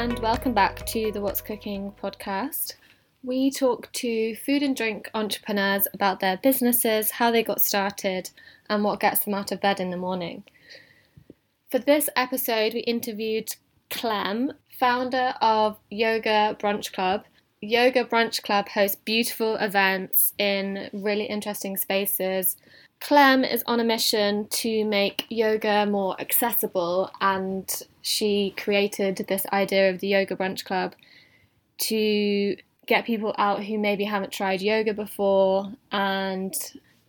and welcome back to the What's Cooking podcast. We talk to food and drink entrepreneurs about their businesses, how they got started, and what gets them out of bed in the morning. For this episode, we interviewed Clem, founder of Yoga Brunch Club. Yoga Brunch Club hosts beautiful events in really interesting spaces. Clem is on a mission to make yoga more accessible, and she created this idea of the Yoga Brunch Club to get people out who maybe haven't tried yoga before and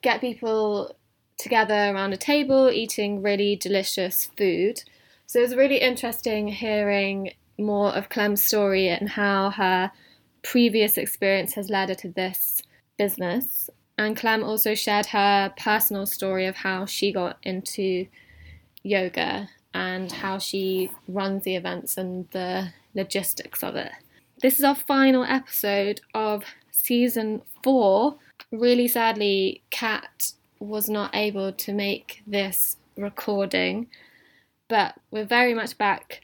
get people together around a table eating really delicious food. So it was really interesting hearing more of Clem's story and how her previous experience has led her to this business. And Clem also shared her personal story of how she got into yoga and how she runs the events and the logistics of it. This is our final episode of season 4. Really sadly, Kat was not able to make this recording, but we're very much back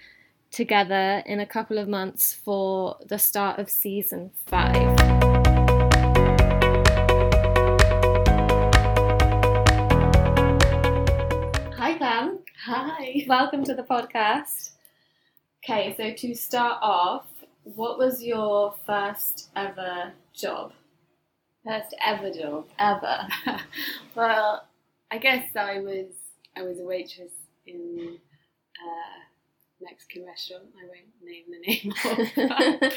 together in a couple of months for the start of season 5. Hi Clem. Hi. Welcome to the podcast. Okay, so to start off, what was your first ever job? First ever job? Ever. Well, I guess I was a waitress in Mexican restaurant. I won't name the name of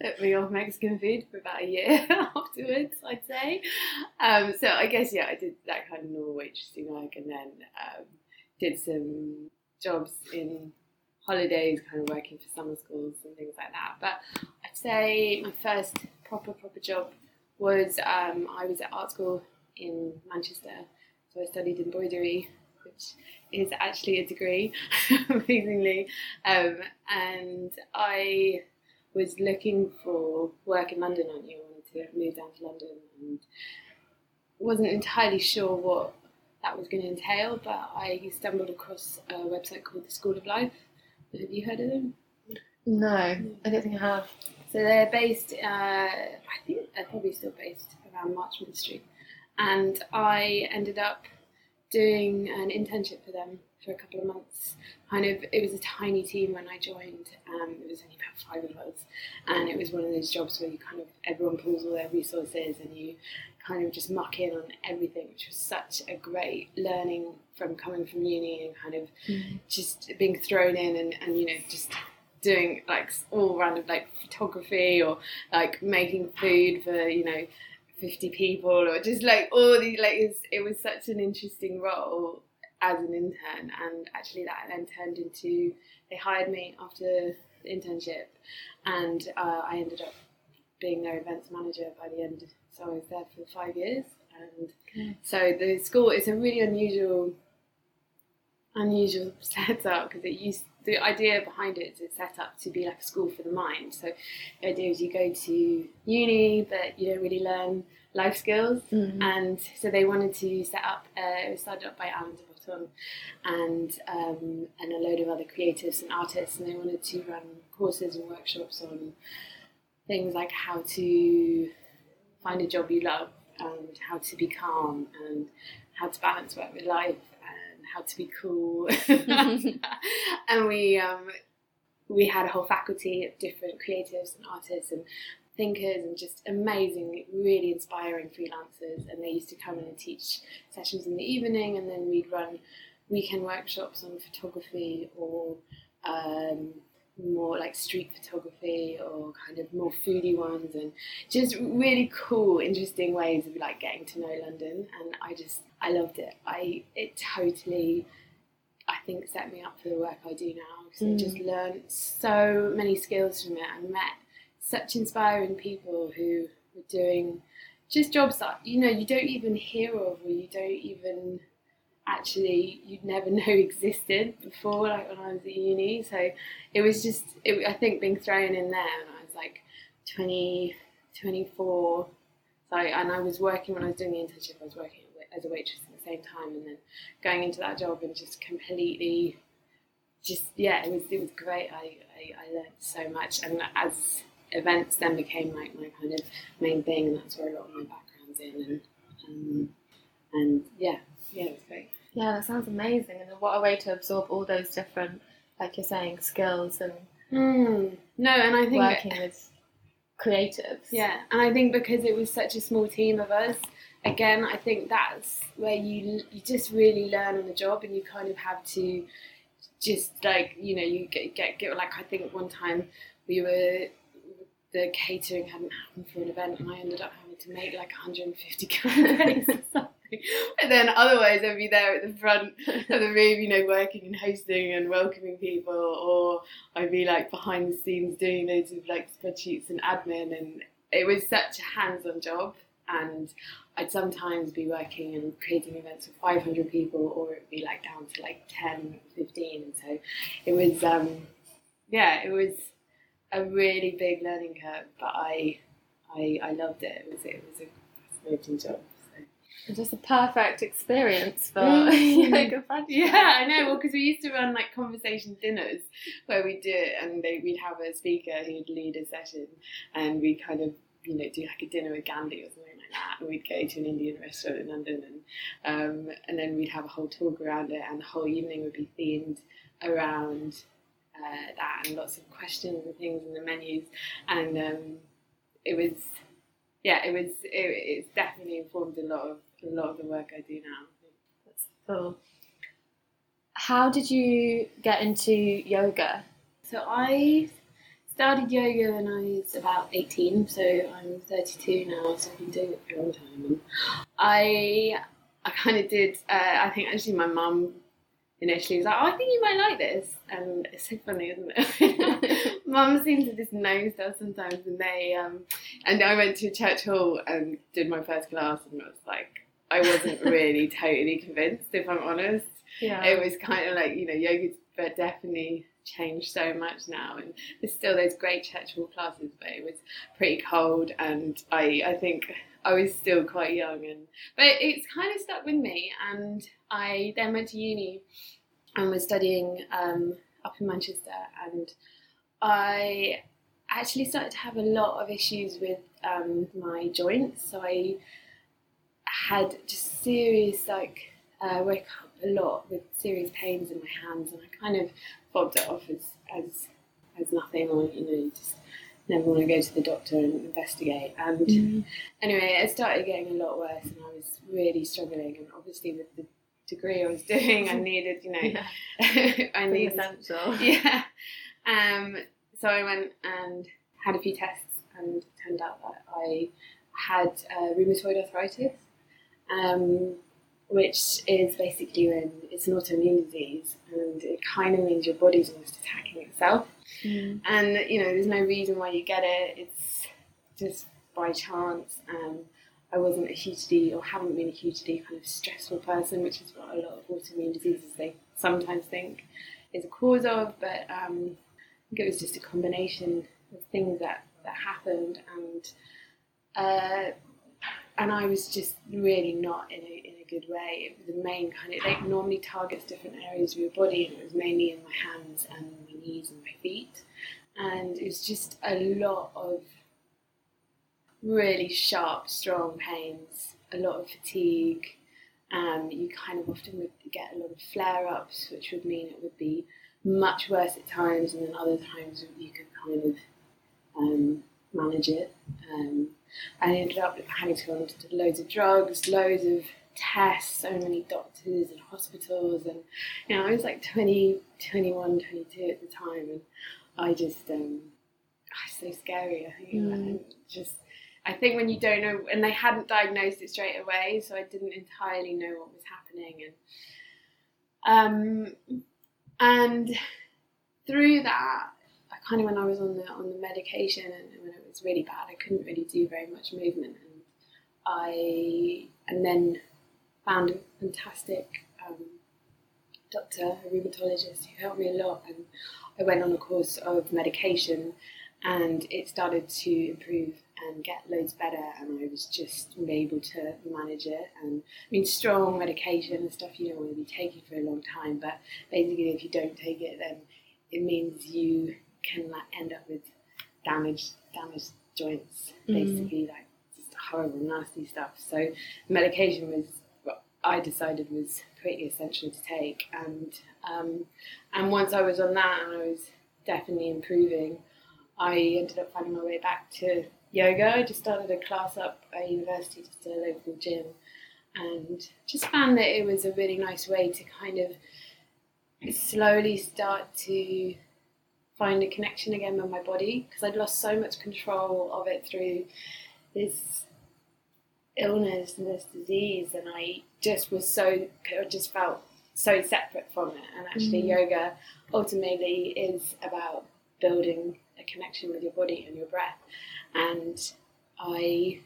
but we all Mexican food for about a year afterwards, I'd say. So I guess, yeah, I did that kind of normal waitressing work, and then did some jobs in holidays, kind of working for summer schools and things like that. But I'd say my first proper job was I was at art school in Manchester, so I studied embroidery, which is actually a degree, amazingly. And I was looking for work in London. I knew I wanted to move down to London and wasn't entirely sure what that was going to entail, but I stumbled across a website called The School of Life. Have you heard of them? No, I don't think I have. So they're based, I think they're probably still based around Marchmont Street. And I ended up doing an internship for them for a couple of months. Kind of, it was a tiny team when I joined. It was only about 5 of us, and it was one of those jobs where you kind of, everyone pulls all their resources and you kind of just muck in on everything, which was such a great learning from coming from uni and kind of just being thrown in and you know, just doing like all random, like photography or like making food for, you know, 50 people, or just like all these, like it was such an interesting role as an intern. And actually that then turned into, they hired me after the internship, and I ended up being their events manager by the end. So I was there for 5 years, and so the school is a really unusual setup, because the idea behind it is it's set up to be like a school for the mind. So the idea is you go to uni but you don't really learn life skills, and so they wanted to set up, it was started up by Alain de Botton and a load of other creatives and artists, and they wanted to run courses and workshops on things like how to find a job you love, and how to be calm, and how to balance work with life, how to be cool. And we had a whole faculty of different creatives and artists and thinkers and just amazing, really inspiring freelancers, and they used to come in and teach sessions in the evening, and then we'd run weekend workshops on photography or more like street photography or kind of more foodie ones, and just really cool, interesting ways of like getting to know London. And I loved it. I think set me up for the work I do now, because I just learned so many skills from it and met such inspiring people who were doing just jobs that, you know, you don't even hear of, or you don't even actually, you'd never know existed before, like when I was at uni. So it was just, I think being thrown in there, and I was like 24, so, and I was working, when I was doing the internship, I was working as a waitress at the same time, and then going into that job and just completely just, yeah, it was great. I learned so much, and as events then became like my kind of main thing, and that's where a lot of my background's in, and yeah, it was great. Yeah, that sounds amazing, and what a way to absorb all those different, like you're saying, skills and no, and I think working with creatives. Yeah, and I think because it was such a small team of us, again, I think that's where you just really learn on the job, and you kind of have to just like, you know, you get like, I think one time the catering hadn't happened for an event, and I ended up having to make like 150 calories or something. But then otherwise I'd be there at the front of the room, you know, working and hosting and welcoming people, or I'd be like behind the scenes doing loads of like spreadsheets and admin, and it was such a hands-on job. And I'd sometimes be working and creating events with 500 people, or it'd be like down to like 10, 15, and so it was, it was a really big learning curve, but I loved it. It was a fascinating job. Just a perfect experience for yoga practice. Yeah, I know. Well, because we used to run like conversation dinners where we'd do it, and we'd have a speaker who'd lead a session, and we kind of, you know, do like a dinner with Gandhi or something like that. And we'd go to an Indian restaurant in London, and then we'd have a whole talk around it, and the whole evening would be themed around that, and lots of questions and things in the menus, and it was, yeah, it was, it's definitely informed a lot of the work I do now. That's cool. How did you get into yoga? So I started yoga when I was about 18, so I'm 32 now, so I've been doing it for a long time. And I kind of did, I think actually my mum initially was like, oh, I think you might like this. And it's so funny, isn't it? Mum seems to just know stuff sometimes, and they, and I went to church hall and did my first class, and I was like, I wasn't really totally convinced, if I'm honest. Yeah. It was kind of like, you know, yoga's definitely changed so much now, and there's still those great church hall classes, but it was pretty cold, and I think I was still quite young, but it's kind of stuck with me. And I then went to uni and was studying up in Manchester, and I actually started to have a lot of issues with my joints. So I had just serious, like, wake up a lot with serious pains in my hands, and I kind of fobbed it off as nothing, or, you know, you just never want to go to the doctor and investigate. And anyway, it started getting a lot worse, and I was really struggling. And obviously, with the degree I was doing, I needed, you know, essential. Yeah. So I went and had a few tests, and turned out that I had rheumatoid arthritis, which is basically when it's an autoimmune disease, and it kind of means your body's almost attacking itself. And, you know, there's no reason why you get it. It's just by chance. I wasn't a hugely, or haven't been a hugely kind of stressful person, which is what a lot of autoimmune diseases they sometimes think is a cause of, but I think it was just a combination of things that happened, and I was just really not in a good way. It was the main kind of, like, normally targets different areas of your body, and it was mainly in my hands and my knees and my feet, and it was just a lot of really sharp, strong pains, a lot of fatigue. You kind of often would get a lot of flare-ups, which would mean it would be much worse at times, and then other times you could kind of manage it. I ended up having to go on to loads of drugs, loads of tests, so many doctors and hospitals, and, you know, I was like 20, 21, 22 at the time, and I just, it's so scary, I think. And just, I think when you don't know, and they hadn't diagnosed it straight away, so I didn't entirely know what was happening, and through that, I kind of, when I was on the medication, and when it was really bad, I couldn't really do very much movement, and then found a fantastic doctor, a rheumatologist, who helped me a lot, and I went on a course of medication, and it started to improve and get loads better, and I was just able to manage it. And I mean, strong medication and stuff you don't want to be taking for a long time, but basically if you don't take it, then it means you can end up with damaged joints, basically, like just horrible, nasty stuff. So medication was what I decided was pretty essential to take, and once I was on that and I was definitely improving, I ended up finding my way back to yoga. I just started a class up at university, just at a local gym, and just found that it was a really nice way to kind of slowly start to find a connection again with my body, because I'd lost so much control of it through this illness and this disease, and I just felt so separate from it. And actually yoga ultimately is about building a connection with your body and your breath, and I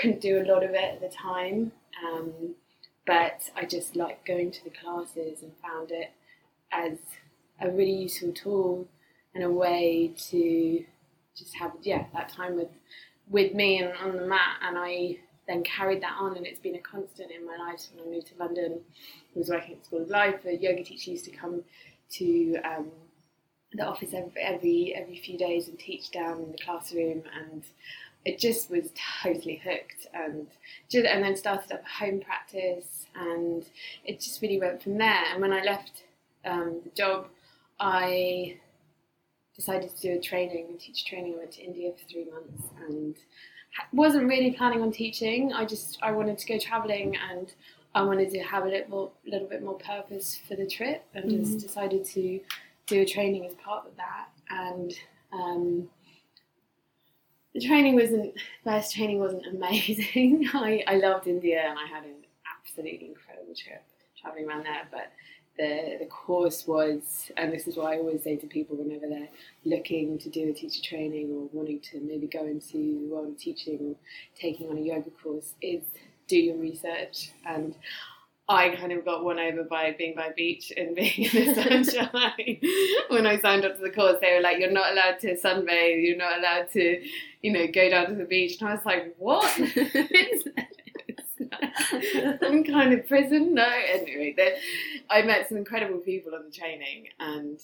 couldn't do a lot of it at the time, but I just liked going to the classes and found it as a really useful tool and a way to just have that time with me and on the mat. And I then carried that on, and it's been a constant in my life. When I moved to London, I was working at the School of Life. A yoga teacher used to come to the office every few days and teach down in the classroom, and it just was totally hooked. And then started up a home practice, and it just really went from there. And when I left the job, I decided to do teacher training. I went to India for 3 months and wasn't really planning on teaching. I wanted to go travelling, and I wanted to have a little bit more purpose for the trip, and just decided to do a training as part of that. And the first training wasn't amazing. I loved India, and I had an absolutely incredible trip travelling around there, but the course was, and this is what I always say to people whenever they're looking to do a teacher training or wanting to maybe go into the world of teaching or taking on a yoga course, is do your research. And I kind of got won over by being by a beach and being in the sunshine. When I signed up to the course, they were like, you're not allowed to sunbathe, you're not allowed to, go down to the beach. And I was like, what? Some kind of prison? No. Anyway, I met some incredible people on the training, and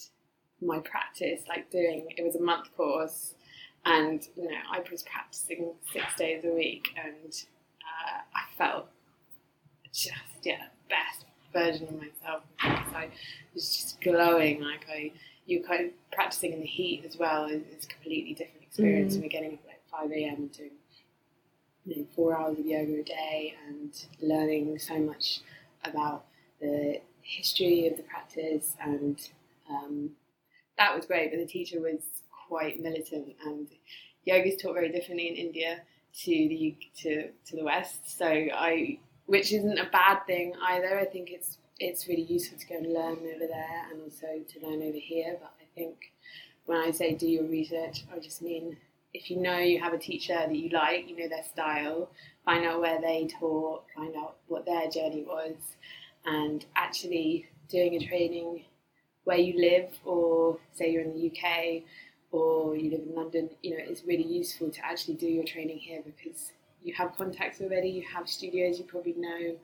my practice, it was a month course, and I was practicing 6 days a week, and I felt just best version of myself, because I was just glowing. You're kind of practicing in the heat as well. It's a completely different experience. We're getting up at 5 a.m. and doing 4 hours of yoga a day, and learning so much about the history of the practice, and that was great. But the teacher was quite militant, and yoga is taught very differently in India to the West. So which isn't a bad thing either. I think it's really useful to go and learn over there, and also to learn over here. But I think when I say do your research, I just mean, if you have a teacher that you like, their style, find out where they taught, find out what their journey was, and actually doing a training where you live, or say you're in the UK or you live in London, it's really useful to actually do your training here, because you have contacts already, you have studios, you probably know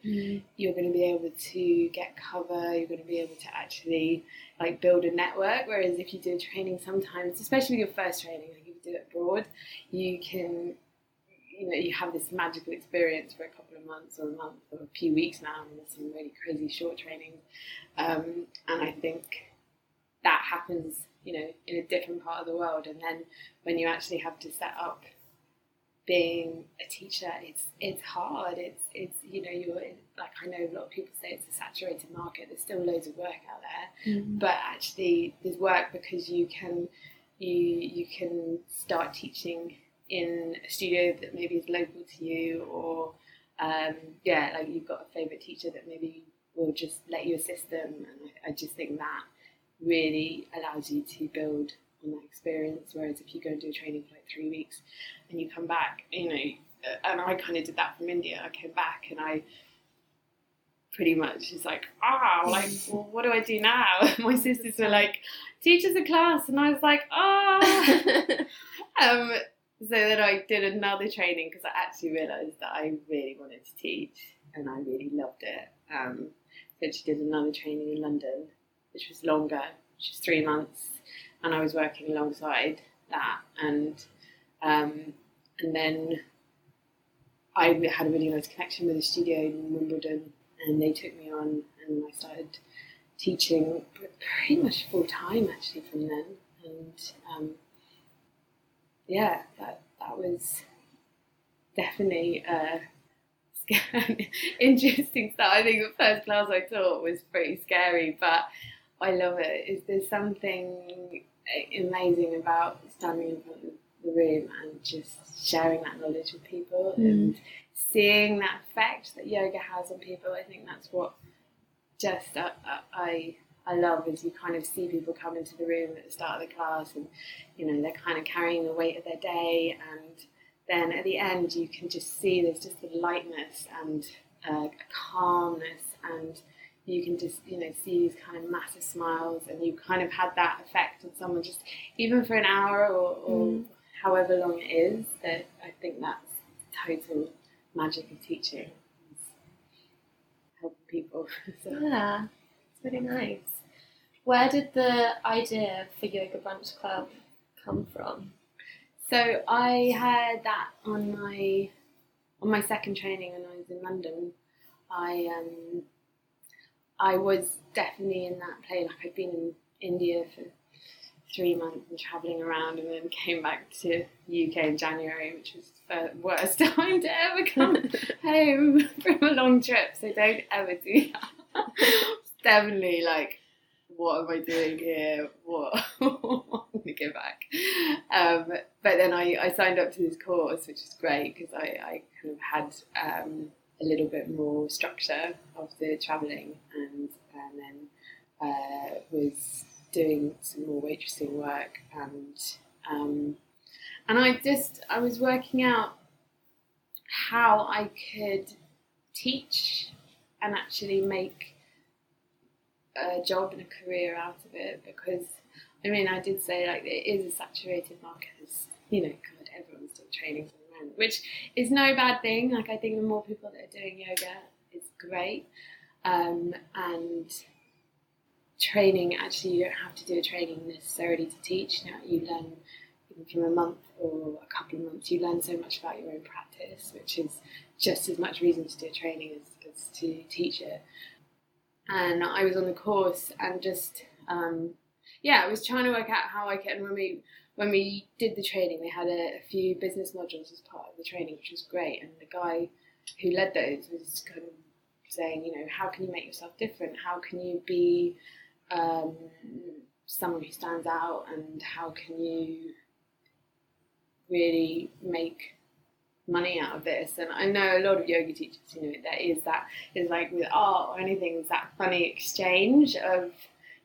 you're going to be able to get cover, you're going to be able to actually build a network. Whereas if you do training sometimes, especially your first training, do it abroad, you can, you have this magical experience for a couple of months, or a month, or a few weeks now, and there's some really crazy short training, and I think that happens, in a different part of the world. And then when you actually have to set up being a teacher, it's hard. It's you're I know a lot of people say it's a saturated market. There's still loads of work out there, but actually there's work because you can start teaching in a studio that maybe is local to you, or you've got a favourite teacher that maybe will just let you assist them. And I just think that really allows you to build on that experience. Whereas if you go and do a training for 3 weeks and you come back, and I kind of did that from India. I came back and I pretty much is what do I do now? My sisters were like, teach us a class, and I was like, So then I did another training because I actually realised that I really wanted to teach and I really loved it. So I did another training in London, which was longer, which was 3 months, and I was working alongside that. And then I had a really nice connection with a studio in Wimbledon, and they took me on, and I started teaching pretty much full time actually from then. And yeah, that was definitely interesting stuff. I think the first class I taught was pretty scary, but I love it. There's something amazing about standing in front of the room and just sharing that knowledge with people and seeing that effect that yoga has on people. I think that's what just I love, is you kind of see people come into the room at the start of the class and, you know, they're kind of carrying the weight of their day, and then at the end you can just see there's just a lightness and a calmness, and you can just, you know, see these kind of massive smiles, and you kind of had that effect on someone just even for an hour or however long it is. That I think that's the total magic of teaching, help people. So. Yeah, it's really nice. Where did the idea for Yoga Brunch Club come from? So I had that on my second training when I was in London. I was definitely in that plane. Like, I'd been in India for 3 months and travelling around, and then came back to the UK in January, which was the worst time to ever come home from a long trip, so don't ever do that. It's definitely like, what am I doing here? What? I'm going to go back. But then I signed up to this course, which is great because I kind of had a little bit more structure of the travelling, and then was doing some more waitressing work, and I was working out how I could teach and actually make a job and a career out of it, because I mean, I did say, like, it is a saturated market, as you know, God, everyone's still training, which is no bad thing. Like, I think the more people that are doing yoga, it's great. And training, actually, you don't have to do a training necessarily to teach. Now, you learn from a month or a couple of months, you learn so much about your own practice, which is just as much reason to do a training as to teach it. And I was on the course and just, I was trying to work out how I can remove. When we did the training, they had a few business modules as part of the training, which was great. And the guy who led those was kind of saying, you know, how can you make yourself different? How can you be someone who stands out? And how can you really make money out of this? And I know a lot of yoga teachers, you know, there is like with art or anything, is that funny exchange of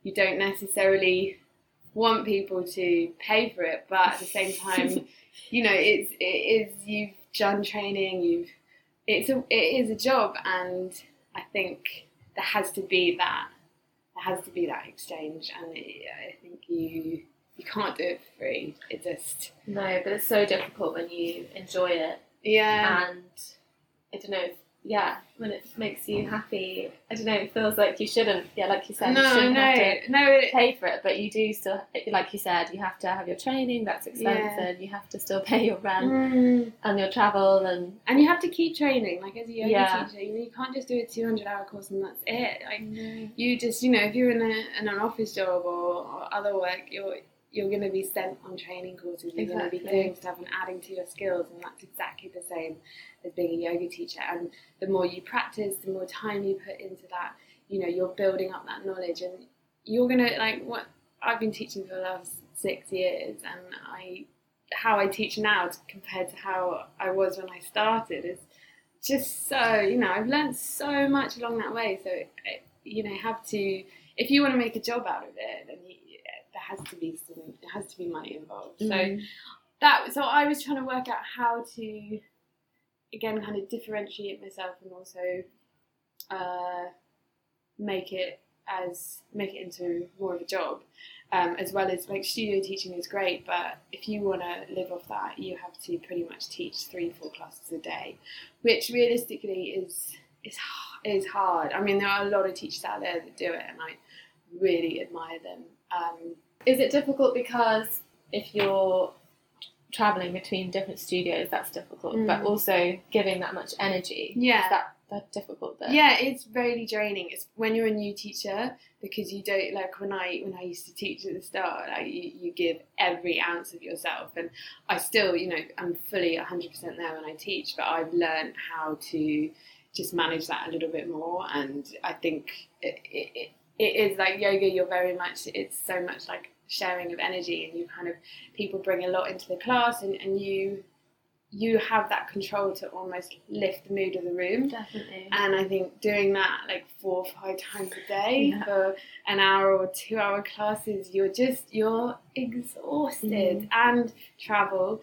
you don't necessarily want people to pay for it, but at the same time, you know, it is you've done training, it is a job, and I think there has to be that exchange, and I think you can't do it for free. It just no, but it's so difficult when you enjoy it. Yeah, and I don't know. Yeah, when it makes you happy, I don't know, it feels like you shouldn't, yeah, like you said, you shouldn't have to pay for it, but you do still, like you said, you have to have your training, that's expensive, you have to still pay your rent and your travel. And you have to keep training, like as a yoga teacher, you can't just do a 200-hour course and that's it. Like, you just, you know, if you're in an office job or other work, you're going to be sent on training courses, you're going to be doing stuff and adding to your skills, and that's exactly the same as being a yoga teacher. And the more you practice, the more time you put into that, you know, you're building up that knowledge, and you're going to, like, what I've been teaching for the last 6 years, and how I teach now compared to how I was when I started is just so, you know, I've learned so much along that way, so, you know, if you want to make a job out of it, then there has to be money involved. So I was trying to work out how to, again, kind of differentiate myself and also make it into more of a job. as well as like studio teaching is great, but if you want to live off that, you have to pretty much teach 3-4 classes a day, which realistically is hard. I mean, there are a lot of teachers out there that do it, and I really admire them. Is it difficult because if you're traveling between different studios, that's difficult, but also giving that much energy, is that difficult then? Yeah, it's really draining. It's when you're a new teacher, because you don't, like when I used to teach at the start, like you give every ounce of yourself, and I still, I'm fully 100% there when I teach, but I've learned how to just manage that a little bit more. And I think it is like yoga, it's so much like sharing of energy, and you kind of, people bring a lot into the class, and you have that control to almost lift the mood of the room. Definitely. And I think doing that like 4 or 5 times a day for an hour or 2-hour classes, you're exhausted, and travel.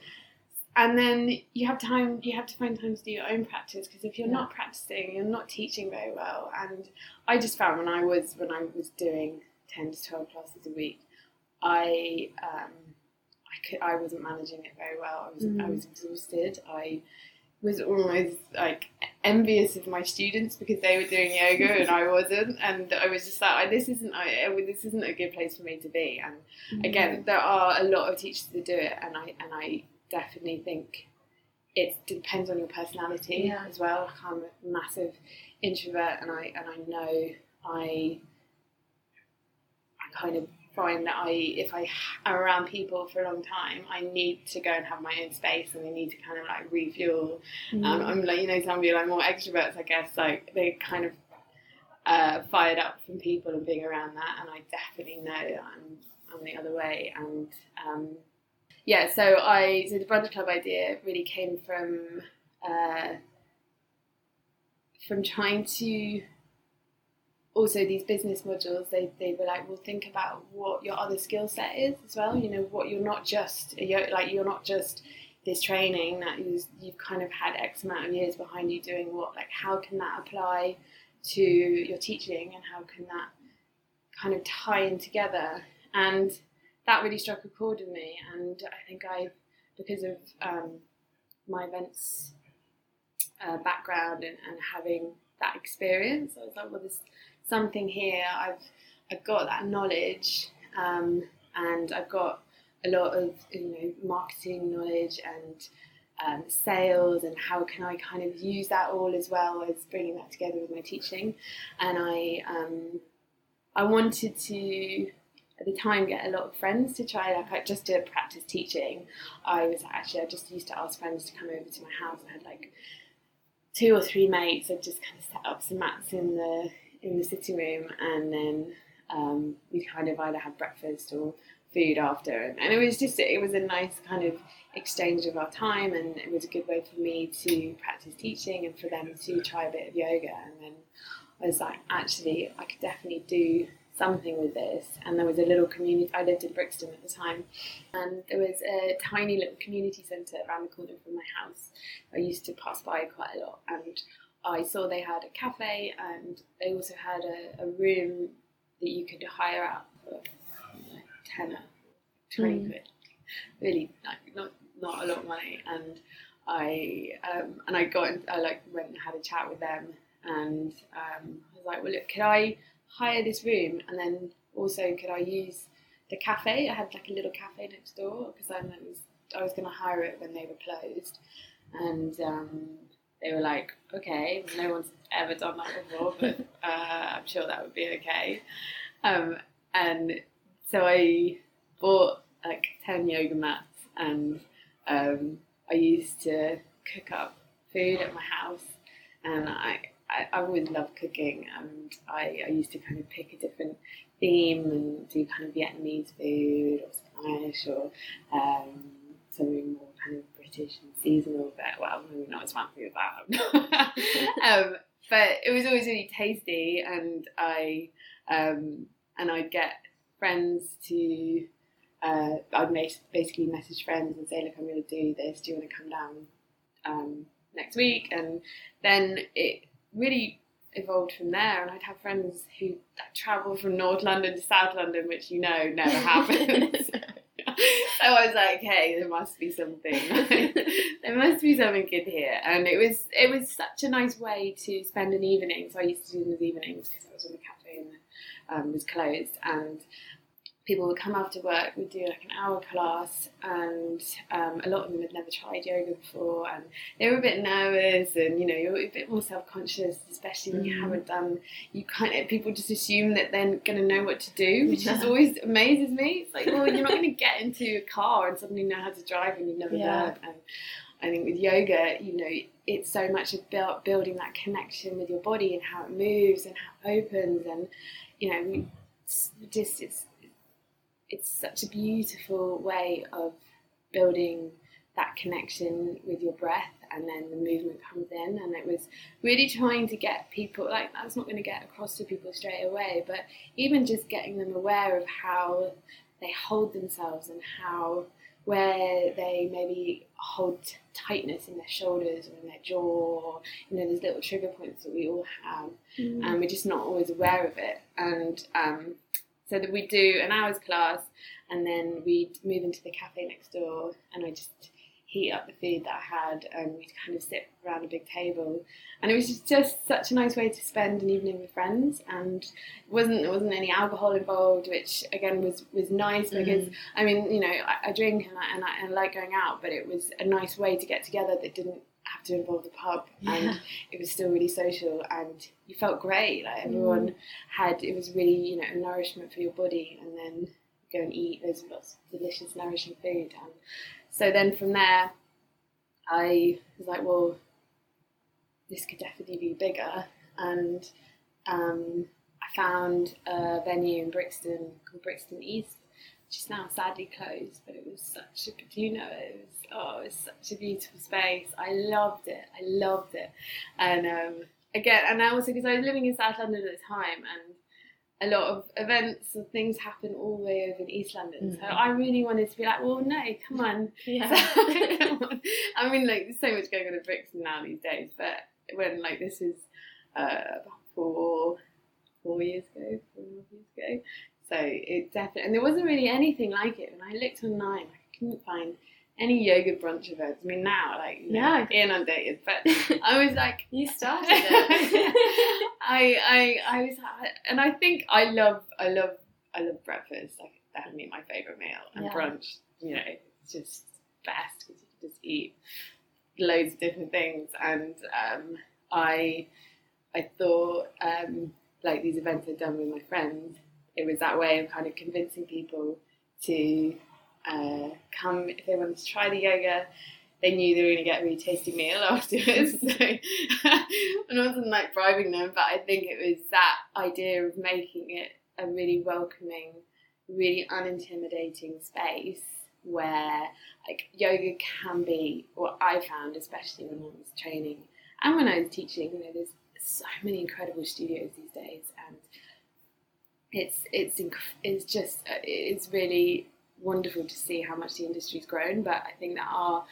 And then you have to find time to do your own practice, because if you're not practicing, you're not teaching very well. And I just found when I was doing 10 to 12 classes a week, I wasn't managing it very well. I was exhausted. I was almost like envious of my students because they were doing yoga and I wasn't, and I was just like, this isn't a good place for me to be. And again, there are a lot of teachers that do it, and I definitely think it depends on your personality as well. Like, I'm a massive introvert, and I know I kind of find that if I am around people for a long time, I need to go and have my own space, and I need to kind of like refuel. I'm like, somebody like more extroverts, I guess, like they kind of fired up from people and being around that, and I definitely know that I'm the other way. And so the Brunch Club idea really came from trying to. Also, these business modules, they were like, well, think about what your other skill set is as well. What you're not just this training that you've kind of had X amount of years behind you doing what, like how can that apply to your teaching, and how can that kind of tie in together? And that really struck a chord with me. And I think because of my events background and having that experience, I was like, well, there's something here. I've got that knowledge, and I've got a lot of marketing knowledge and sales, and how can I kind of use that all as well as bringing that together with my teaching. And I wanted to at the time get a lot of friends to try, like I just did practice teaching. I just used to ask friends to come over to my house. I had like 2 or 3 mates. I'd just kind of set up some mats in the sitting room, and then we kind of either had breakfast or food after, and it was a nice kind of exchange of our time, and it was a good way for me to practice teaching and for them to try a bit of yoga. And then I was like, actually, I could definitely do something with this. And there was a little community, I lived in Brixton at the time, and there was a tiny little community centre around the corner from my house. I used to pass by quite a lot, and I saw they had a cafe, and they also had a room that you could hire out for like £10 or £20, really like not a lot of money. And I went and had a chat with them, and I was like, well look, could I hire this room, and then also could I use the cafe? I had like a little cafe next door, because I was going to hire it when they were closed. And they were like, okay, no one's ever done that before, but I'm sure that would be okay. And so I bought like 10 yoga mats, and I used to cook up food at my house, and I always loved cooking, and I used to kind of pick a different theme and do kind of Vietnamese food or Spanish or something more kind of British and seasonal, but well, maybe not as fancy as that. But it was always really tasty, and I'd get friends to I'd basically message friends and say, look, I'm going to do this. Do you want to come down next week? And then it really evolved from there, and I'd have friends who travel from North London to South London, which you know never happens. So I was like, hey, there must be something. There must be something good here. And it was such a nice way to spend an evening. So I used to do those evenings because I was in the cafe and the was closed, and people would come after work, we'd do like an hour class, and a lot of them had never tried yoga before, and they were a bit nervous, and you know, you're a bit more self-conscious, especially when you haven't done, you kind of, people just assume that they're going to know what to do, which is always amazes me. It's like, well, you're not going to get into a car and suddenly know how to drive when you've never learned. And I think with yoga, you know, it's so much about building that connection with your body and how it moves and how it opens, and you know, it's such a beautiful way of building that connection with your breath, and then the movement comes in. And it was really trying to get people, like, that's not going to get across to people straight away, but even just getting them aware of how they hold themselves and how, where they maybe hold tightness in their shoulders or in their jaw, or, you know, there's little trigger points that we all have, and we're just not always aware of it. And so that we do an hour's class, and then we'd move into the cafe next door, and I just heat up the food that I had, and we'd kind of sit around a big table, and it was just such a nice way to spend an evening with friends. And there wasn't any alcohol involved, which again was nice, because I mean, you know, I drink and I like going out, but it was a nice way to get together that didn't have to involve the pub, and it was still really social, and you felt great. Like everyone had, it was really, you know, a nourishment for your body, and then go and eat those lots of delicious, nourishing food. And so then from there, I was like, well, this could definitely be bigger, and I found a venue in Brixton called Brixton East, which is now sadly closed, but it was such a, you know, it was such a beautiful space. I loved it. And again, and also because I was living in South London at the time, and a lot of events and things happen all the way over in East London, so I really wanted to be like, well, no, come on. I mean, like, there's so much going on in Brixton now these days, but when, like, this is about four years ago, so it definitely, and there wasn't really anything like it. When I looked online, I couldn't find any yoga brunch events. I mean, now, like, yeah, inundated, but I was like, you started it. I was, and I think I love breakfast. Like, definitely my favourite meal, and brunch, you know, it's just best because you can just eat loads of different things. And I thought, like, these events I'd done with my friends, it was that way of kind of convincing people to come if they wanted to try the yoga. They knew they were going to get a really tasty meal afterwards, so and I wasn't like bribing them, but I think it was that idea of making it a really welcoming, really unintimidating space where, like, yoga can be, what I found, especially when I was training and when I was teaching, you know, there's so many incredible studios these days, and it's really wonderful to see how much the industry's grown. But I think there are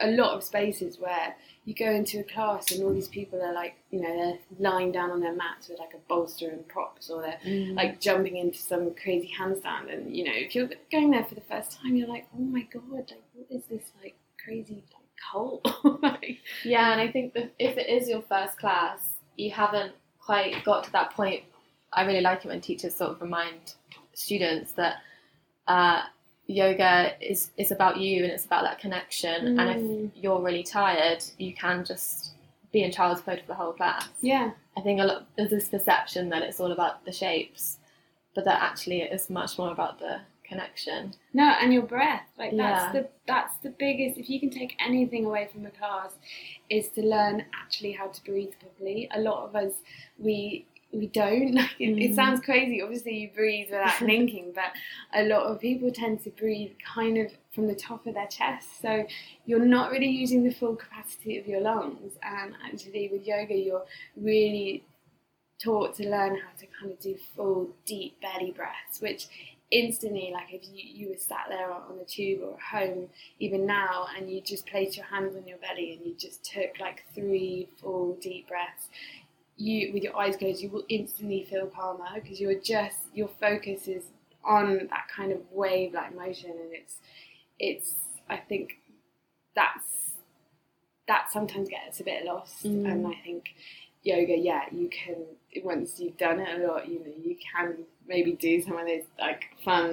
a lot of spaces where you go into a class and all these people are, like, you know, they're lying down on their mats with, like, a bolster and props, or they're like jumping into some crazy handstand, and, you know, if you're going there for the first time, you're like, oh my god, like, what is this, like, crazy, like, cult? Like, yeah. And I think that if it is your first class, you haven't quite got to that point. I really like it when teachers sort of remind students that yoga is about you, and it's about that connection, and if you're really tired, you can just be in child's pose for the whole class. Yeah, I think a lot, there's this perception that it's all about the shapes, but that actually it is much more about the connection. No, and your breath, like, that's the biggest, if you can take anything away from the class, is to learn actually how to breathe properly. A lot of us, we don't, like, it sounds crazy, obviously you breathe without thinking, but a lot of people tend to breathe kind of from the top of their chest, so you're not really using the full capacity of your lungs. And actually with yoga, you're really taught to learn how to kind of do full deep belly breaths, which instantly, like, if you were sat there on the tube or at home even now, and you just placed your hands on your belly and you just took, like, 3 full deep breaths, you, with your eyes closed, you will instantly feel calmer because you're just, your focus is on that kind of wave-like motion, and it's I think that sometimes gets a bit lost. And I think yoga, you can, once you've done it a lot, you know, you can maybe do some of those like fun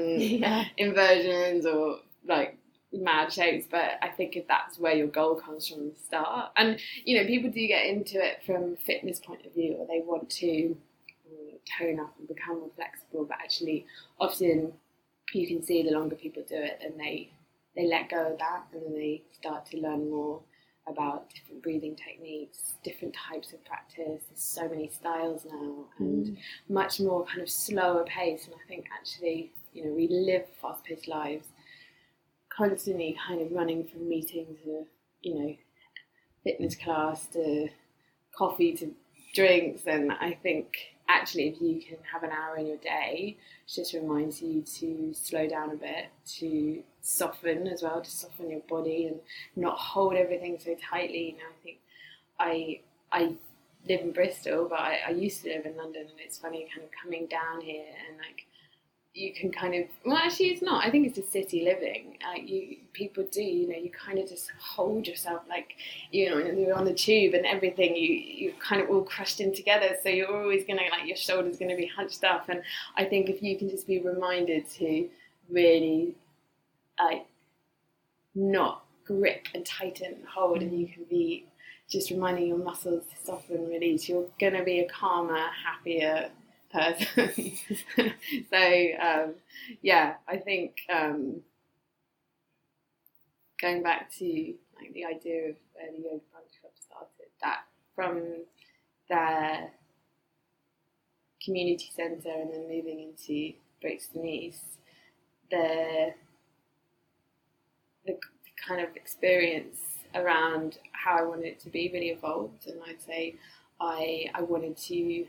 inversions or like mad shapes, but I think if that's where your goal comes from the start, and you know, people do get into it from a fitness point of view, or they want to tone up and become more flexible, but actually often you can see the longer people do it, and they let go of that, and then they start to learn more about different breathing techniques, different types of practice. There's so many styles now, and much more kind of slower pace. And I think actually, you know, we live fast-paced lives, constantly kind of running from meeting to, you know, fitness class to coffee to drinks. And I think actually if you can have an hour in your day, it just reminds you to slow down a bit, to soften as well, to soften your body and not hold everything so tightly. You know, I think I live in Bristol, but I used to live in London, and it's funny kind of coming down here and like you can kind of, well actually it's not, I think it's a city living, like you kind of just hold yourself, like, you know, you're on the tube and everything, you're kind of all crushed in together, so you're always going to, like, your shoulder's going to be hunched up. And I think if you can just be reminded to really like not grip and tighten and hold, and you can be just reminding your muscles to soften and release, you're going to be a calmer, happier person. I think going back to like the idea of where the Yoga Brunch Club started, that from their community centre and then moving into Brixton East, the kind of experience around how I wanted it to be really evolved, and I'd say I wanted to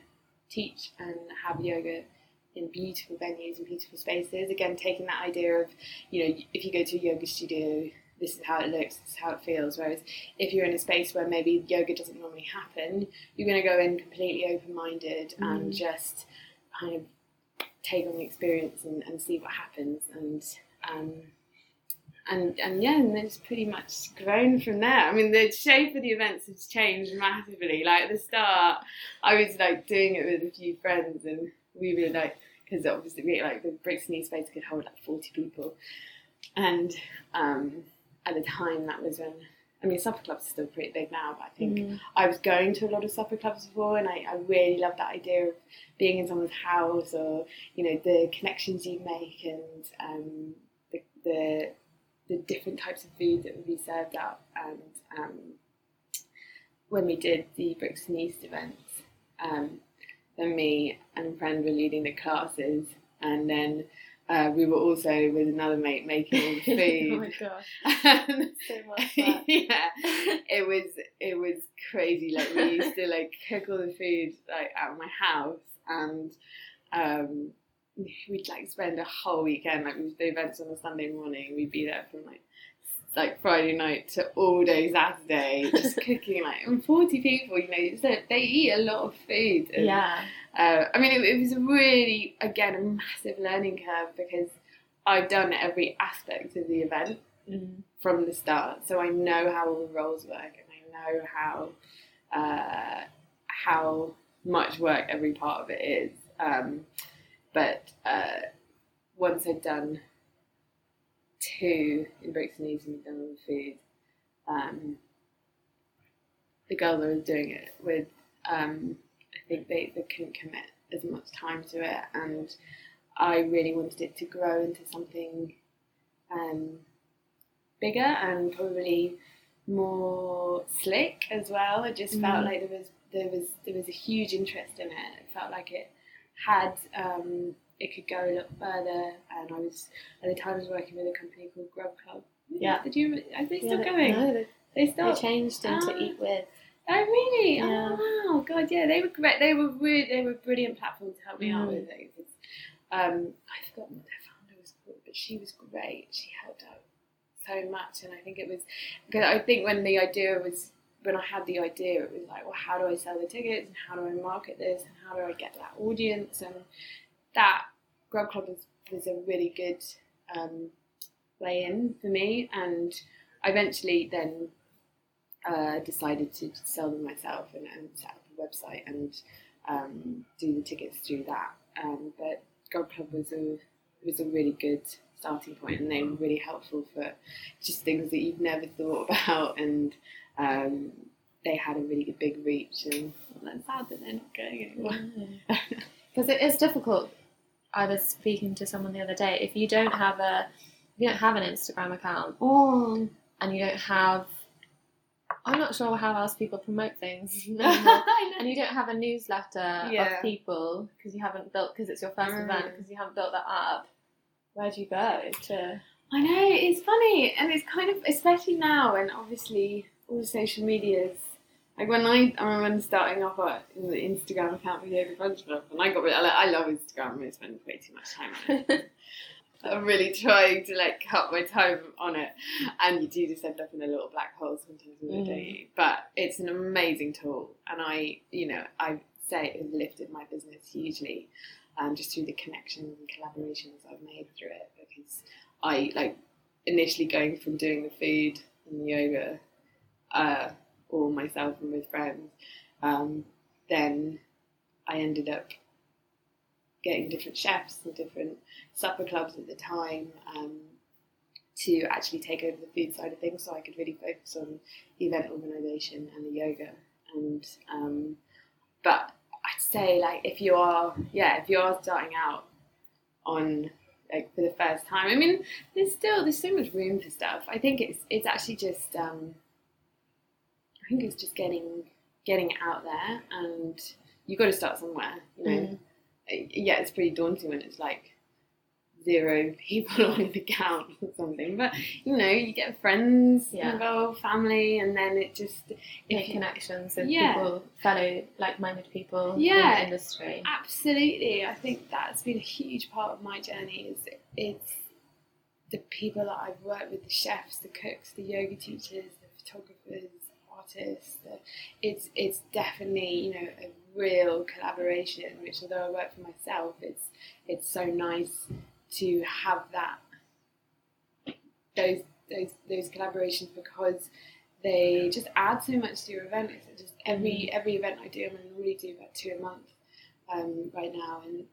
teach and have yoga in beautiful venues and beautiful spaces. Again, taking that idea of, you know, if you go to a yoga studio, this is how it looks, this is how it feels. Whereas if you're in a space where maybe yoga doesn't normally happen, you're going to go in completely open-minded and just kind of take on the experience and see what happens. And then it's pretty much grown from there. I mean, the shape of the events has changed massively. Like at the start, I was like doing it with a few friends, and we were like, because obviously we, like the Brixton East space could hold like 40 people, and at the time that was when, I mean, supper clubs are still pretty big now, but I think I was going to a lot of supper clubs before, and I really love that idea of being in someone's house, or you know, the connections you make, and the different types of food that would be served up. And when we did the Brixton East events, then me and a friend were leading the classes, and then we were also with another mate making all the food. Oh my gosh, so much fun. Yeah, it was crazy. Like we used to like cook all the food like at my house, and we'd like spend a whole weekend, like the events on a Sunday morning, we'd be there from like Friday night to all day Saturday, just cooking like, and 40 people, you know, so they eat a lot of food. And, I mean, it was really, again, a massive learning curve, because I've done every aspect of the event from the start, so I know how all the roles work, and I know how much work every part of it is. But once I'd done two in Brixton East and done all the food, the girls I was doing it with, I think they couldn't commit as much time to it, and I really wanted it to grow into something bigger and probably more slick as well. I just felt like there was a huge interest in it. It felt like it had, it could go a lot further, and I was working with a company called Grub Club. Are they still going? No, they stopped. They changed into Eat With. Oh really? Yeah. Oh wow, God, yeah, they were great. They were a brilliant platform to help me out with it. I forgot what their founder was called, but she was great. She helped out so much, and I think it was, because I think when the idea was when I had the idea, it was like, well, how do I sell the tickets and how do I market this and how do I get that audience? And that Grub Club was a really good way in for me. And I eventually then decided to sell them myself and set up a website and do the tickets through that. But Grub Club was a really good starting point, and they were really helpful for just things that you've never thought about, and they had a really big reach, and I'm sad that they're not going anymore. Because it is difficult. I was speaking to someone the other day, if you don't have an Instagram account, and you don't have, I'm not sure how else people promote things, and you don't have a newsletter of people, because it's your first event, because you haven't built that up, where do you go to? I know, it's funny, and it's kind of, especially now, and obviously all the social medias. Like I remember starting off on the Instagram account with Yoga Brunch Club, and I love Instagram. I spend way too much time on it. I'm really trying to cut my time on it, and you do just end up in a little black hole sometimes, don't you? But it's an amazing tool, and I say it has lifted my business hugely, just through the connections and collaborations I've made through it. Because I initially going from doing the food and the yoga, all myself and with friends, then I ended up getting different chefs and different supper clubs at the time to actually take over the food side of things, so I could really focus on the event organisation and the yoga. And but I'd say if you are starting out on for the first time, I mean, there's so much room for stuff. I think it's actually just getting out there, and you've got to start somewhere, Yeah, it's pretty daunting when it's 0 people on an account or something, but you get friends involved, family, and then it just make connections with people, fellow like-minded people in the industry. Absolutely, I think that's been a huge part of my journey. It's the people that I've worked with, the chefs, the cooks, the yoga teachers, the photographers, artists. It's definitely a real collaboration, which, although I work for myself, it's so nice to have that those collaborations, because they just add so much to your event. It's just every event I do, I'm really doing about 2 a month right now, and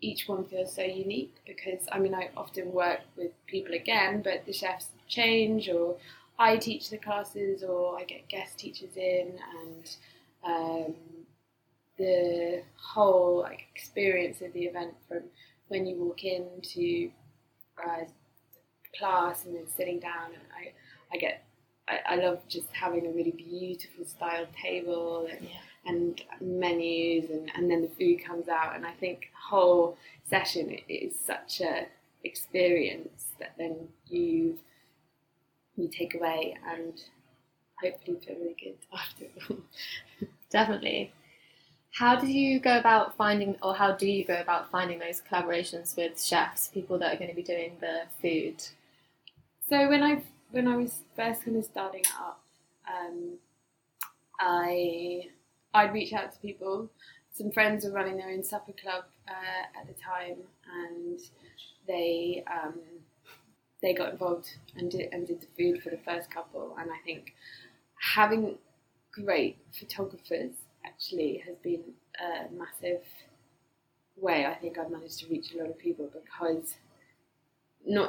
each one feels so unique, because I often work with people again, but the chefs change, or I teach the classes, or I get guest teachers in, and the whole experience of the event, from when you walk in to class and then sitting down, and I love just having a really beautiful styled table and menus, and then the food comes out, and I think the whole session is such a experience that then you take away and hopefully feel really good after all. Definitely. How do you go about finding those collaborations with chefs, people that are going to be doing the food? So when I was first kind of starting up, I'd reach out to people. Some friends were running their own supper club at the time, and they got involved and did the food for the first couple. And I think having great photographers actually has been a massive way I think I've managed to reach a lot of people, because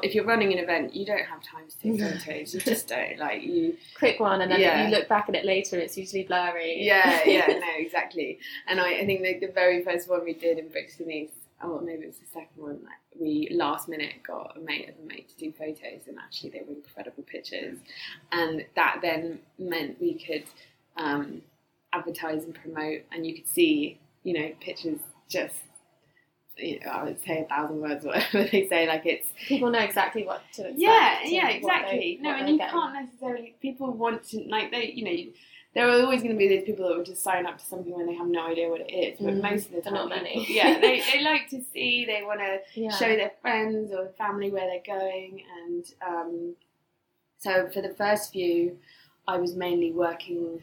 if you're running an event, you don't have time to take photos. You just don't. You click one, and then you look back at it later, it's usually blurry. No, exactly. And I think the very first one we did in Brixton East, or maybe it was the second one, we last minute got a mate to do photos, and actually they were incredible pictures, and that then meant we could advertise and promote, and you could see pictures, just I would say 1,000 words or whatever they say, it's people know exactly what to expect. Exactly. Can't necessarily, people want to they there are always going to be those people that will just sign up to something when they have no idea what it is, but most of the time, not many. They like to see, they want to show their friends or family where they're going, and so for the first few I was mainly working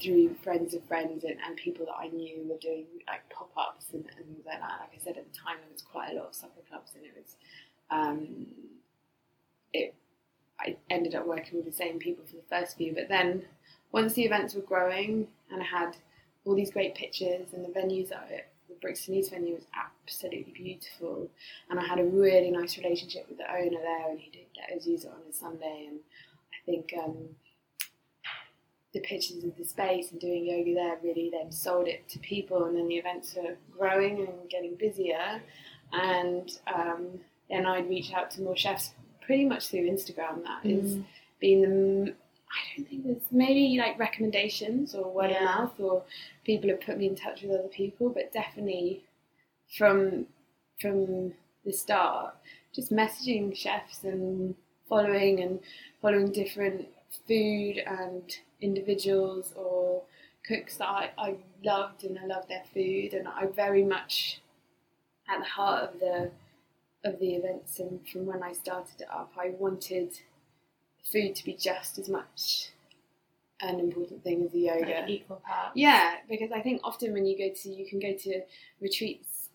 through friends of friends and people that I knew were doing like pop-ups and things like that. Like I said, at the time there was quite a lot of supper clubs, and I ended up working with the same people for the first few, but then once the events were growing and I had all these great pictures and the venues the Brixton East venue was absolutely beautiful, and I had a really nice relationship with the owner there, and he did let us use it on a Sunday, and I think the pictures of the space and doing yoga there really then sold it to people, and then the events were growing and getting busier, and then I'd reach out to more chefs pretty much through Instagram. That is being the, I don't think there's maybe like recommendations or word of mouth, or people have put me in touch with other people, but definitely from the start, just messaging chefs and following different food and individuals or cooks that I loved, and I loved their food, and I very much at the heart of the events, and from when I started it up, I wanted food to be just as much an important thing as the yoga, like equal parts. Yeah, because I think often when you can go to retreats,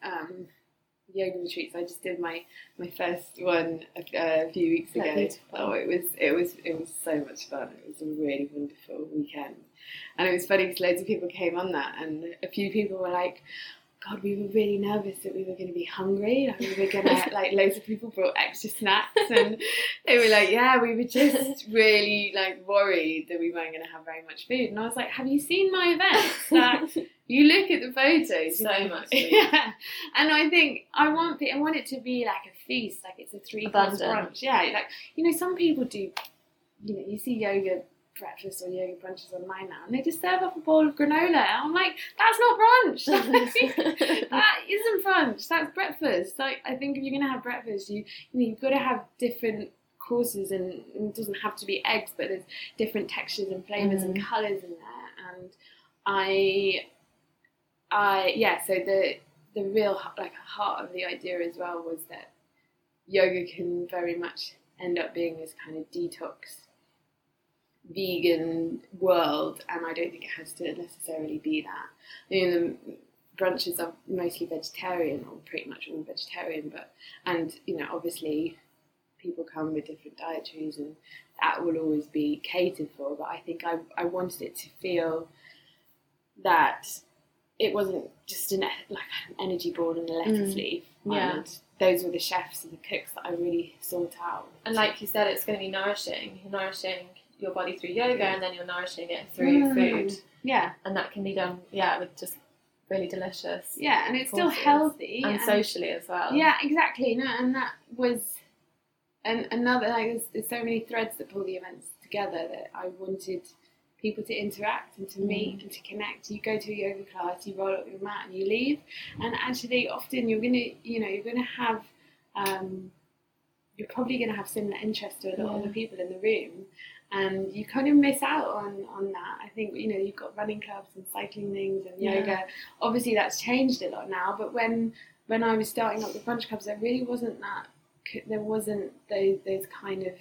yoga retreats. I just did my first one a few weeks ago. Beautiful. Oh, it was so much fun. It was a really wonderful weekend, and it was funny because loads of people came on that, and a few people were like, God, we were really nervous that we were going to be hungry. Like, we were going to, like, loads of people brought extra snacks, and they were like, yeah, we were just really, like, worried that we weren't going to have very much food. And I was like, have you seen my events? Like, you look at the photos. So much food. Yeah. And I think I want it to be, like, a feast. Like, it's a 3-course brunch. Yeah. Like, some people do, you see yoga breakfast or yoga brunches online now, and they just serve up a bowl of granola, and I'm like, that's not brunch. That isn't brunch, that's breakfast. Like, I think if you're gonna have breakfast, you've got to have different courses, and it doesn't have to be eggs, but there's different textures and flavors and colors in there. And so the real, like, heart of the idea as well was that yoga can very much end up being this kind of detox vegan world, and I don't think it has to necessarily be that. The brunches are mostly vegetarian, or pretty much all vegetarian, but obviously people come with different dietaries, and that will always be catered for, but I think I wanted it to feel that it wasn't just an energy board and a lettuce leaf. Yeah. And those were the chefs and the cooks that I really sought out. And like you said, it's going to be nourishing your body through yoga, and then you're nourishing it through food. Yeah. And that can be done, with just really delicious. Yeah, and it's still healthy. And socially as well. Yeah, exactly. No, and that was another, like, there's so many threads that pull the events together, that I wanted people to interact and to meet and to connect. You go to a yoga class, you roll up your mat and you leave, and actually often you're probably going to have similar interests to a lot of other people in the room, and you kind of miss out on that. I think, you've got running clubs and cycling things and yoga. Obviously that's changed a lot now, but when I was starting up the brunch clubs, there really wasn't that. There wasn't those kind of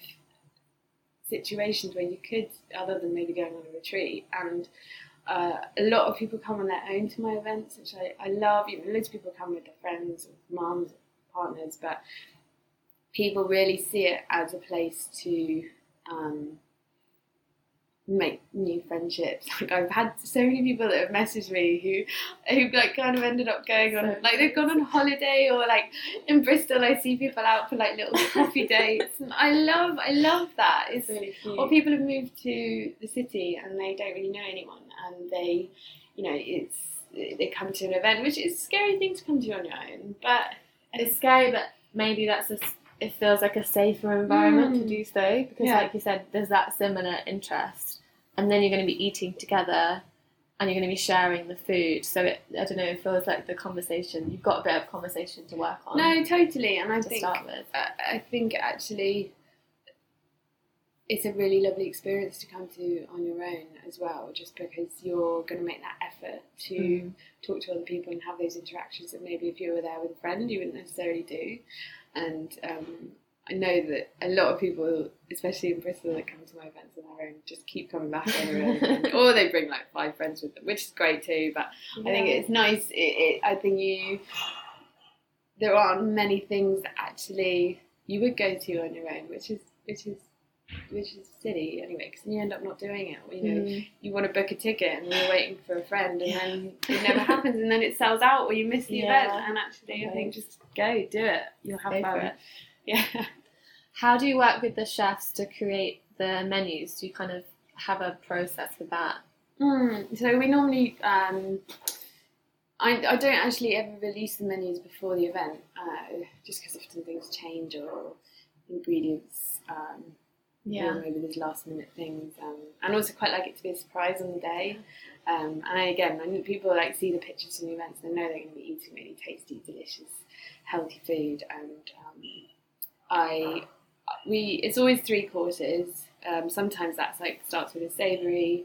situations where you could, other than maybe going on a retreat. And a lot of people come on their own to my events, which I love. Loads of people come with their friends, or mums, or partners, but people really see it as a place to make new friendships. Like, I've had so many people that have messaged me who like kind of ended up going on, like, they've gone on holiday, or like in Bristol I see people out for like little coffee dates, and I love that. It's really cute. Or people have moved to the city and they don't really know anyone, and they they come to an event, which is a scary thing to come to on your own, but it's scary, but maybe that's it feels like a safer environment to do so, because like you said, there's that similar interest, and then you're going to be eating together and you're going to be sharing the food, so it feels like the conversation, you've got a bit of conversation to work on. No, totally. And I think actually it's a really lovely experience to come to on your own as well, just because you're going to make that effort to talk to other people and have those interactions that maybe if you were there with a friend you wouldn't necessarily do. And I know that a lot of people, especially in Bristol, that come to my events on their own, just keep coming back over and or they bring like 5 friends with them, which is great too. But yeah. I think it's nice. There aren't many things that actually you would go to on your own, which is silly anyway, because you end up not doing it. You know, you want to book a ticket and you're waiting for a friend, and then it never happens, and then it sells out or you miss the event. And actually, I think just go do it. You'll have fun. Yeah. How do you work with the chefs to create the menus? Do you kind of have a process with that? So we normally, I don't actually ever release the menus before the event, just because often things change or ingredients, maybe there's last minute things, and also quite like it to be a surprise on the day. And people like see the pictures from the events, they know they're going to be eating really tasty, delicious, healthy food, and it's always 3 courses. Sometimes that's like starts with a savoury,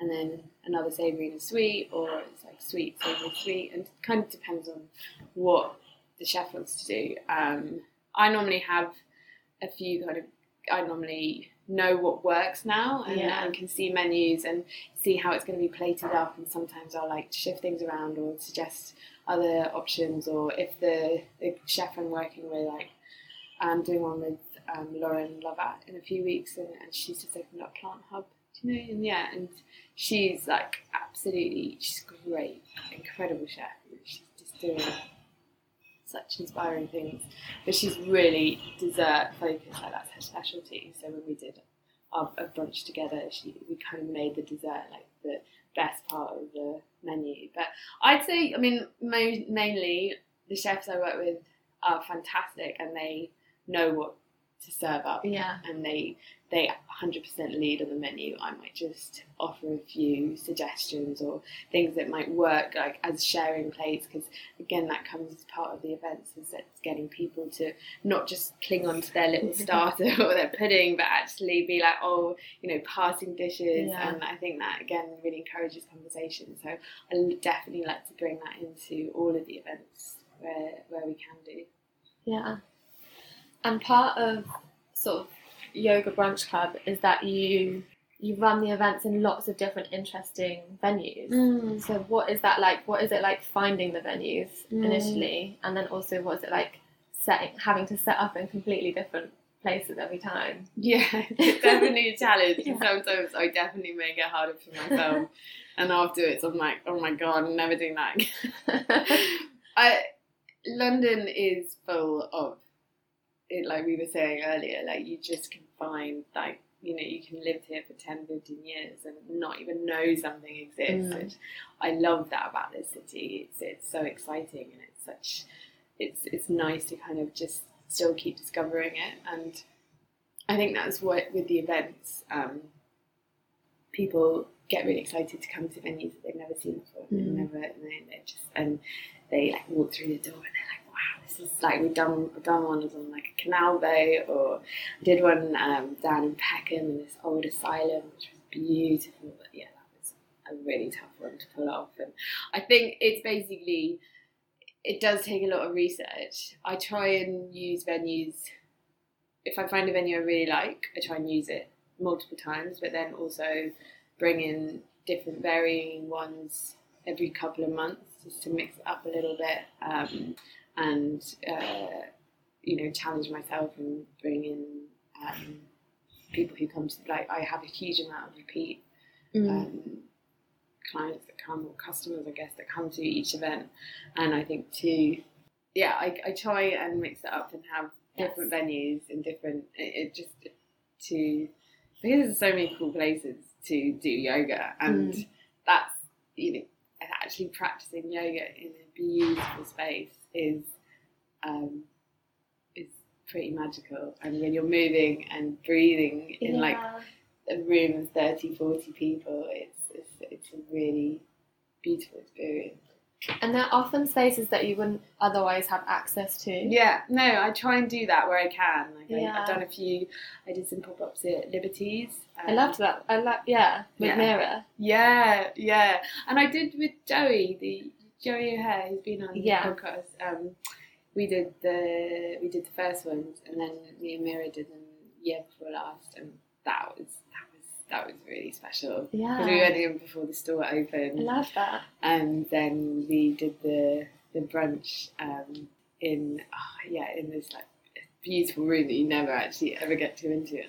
and then another savoury and a sweet, or it's like sweet, savoury, sweet, and it kind of depends on what the chef wants to do. I normally have a few kind of. I normally know what works now and can see menus and see how it's going to be plated up, and sometimes I'll like shift things around or suggest other options, or if the chef I'm working with like. I'm doing one with Lauren Lovat in a few weeks, and she's just opened up Plant Hub, do you know? And she's like she's great, incredible chef. She's just doing such inspiring things, but she's really dessert focused. Like that's her specialty. So when we did our brunch together, we kind of made the dessert like the best part of the menu. But I'd say, mainly the chefs I work with are fantastic, and they know what to serve up, and they 100% lead on the menu. I might just offer a few suggestions or things that might work, like as sharing plates, because again that comes as part of the events, is that it's getting people to not just cling on to their little starter or their pudding, but actually be like, passing dishes, and I think that again really encourages conversation, so I definitely like to bring that into all of the events where we can do. Yeah. And part of sort of Yoga Brunch Club is that you run the events in lots of different interesting venues. So what is that like? What is it like finding the venues initially, and then also what is it like having to set up in completely different places every time? Yeah, it's definitely a challenge. Yeah. Sometimes I definitely make it harder for myself, and afterwards I'm like, oh my god, I'm never doing that again. London is full of it, like we were saying earlier, like you just can find, like, you can live here for 10, 15 years and not even know something exists. Which I love that about this city. It's so exciting, and it's nice to kind of just still keep discovering it. And I think that's what, with the events, people get really excited to come to venues that they've never seen before. They like walk through the door and they're like, wow, this is like we've done one on like a canal boat, or I did one down in Peckham in this old asylum, which was beautiful. But yeah, that was a really tough one to pull off. And I think it's basically, it does take a lot of research. I try and use venues, if I find a venue I really like, I try and use it multiple times, but then also bring in different varying ones every couple of months, just to mix it up a little bit, and challenge myself and bring in people who come to, like, I have a huge amount of repeat clients that come, or customers, I guess, that come to each event. And I think too, I try and mix it up and have different venues and different, because there's so many cool places to do yoga, and that's, actually practicing yoga in a beautiful space is pretty magical. And when you're moving and breathing in like a room of 30, 40 people, it's a really beautiful experience. And they're often spaces that you wouldn't otherwise have access to. Yeah, no, I try and do that where I can. I've done a few. I did some pop-ups at Liberties. I loved that. With Mira. Yeah. And I did with Joey O'Hare, who's been on the podcast. we did the first ones, and then me and Mira did them the year before last, and that was really special. Yeah, because we went in before the store opened. I love that. And then we did the brunch in this like beautiful room that you never actually ever get to into. I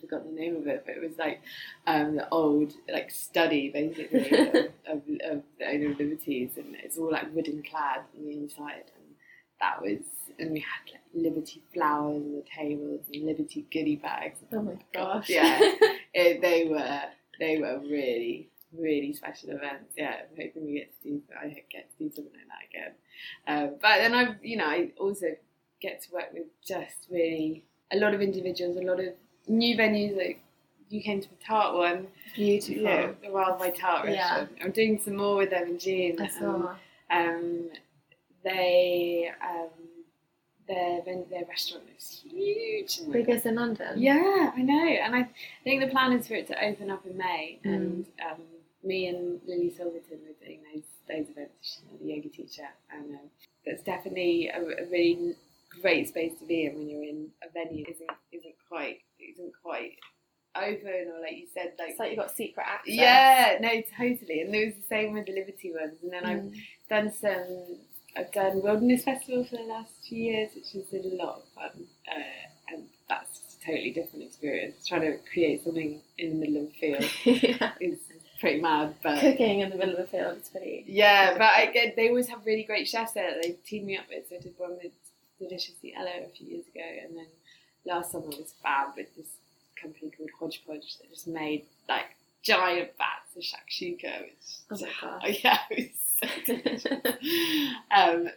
forgot the name of it, but it was like the old like study basically of the owner of Liberties, and it's all like wooden clad on the inside, and we had like Liberty flowers on the tables and Liberty goodie bags. Oh my gosh! Yeah, they were really, really special events. Yeah, I'm hoping I get to do something like that again. But then I also get to work with just really a lot of individuals, a lot of new venues. Like you came to the Tart one, beautiful, yeah, the Wild by Tart restaurant. Yeah. I'm doing some more with them in June. I saw. Their restaurant is huge, biggest in London. Yeah, I know, and I think the plan is for it to open up in May. Mm. And me and Lily Silverton are doing those events. She's a yoga teacher, and that's definitely a really great space to be in when you're in a venue that isn't quite open, or like you said, like it's like you've got secret access. Yeah, no, totally. And there was the same with the Liberty ones, and then I've done Wilderness Festival for the last few years, which is a lot of fun, and that's a totally different experience. Trying to create something in the middle of the field yeah. is pretty mad. But cooking in the middle of the field is pretty... Yeah, but they always have really great chefs there that they teamed me up with, so I did one with Deliciously Ella a few years ago, and then last summer was fab with this company called Hodgepodge that just made, like, giant bats of shakshuka, which... Oh my gosh. Yeah, it was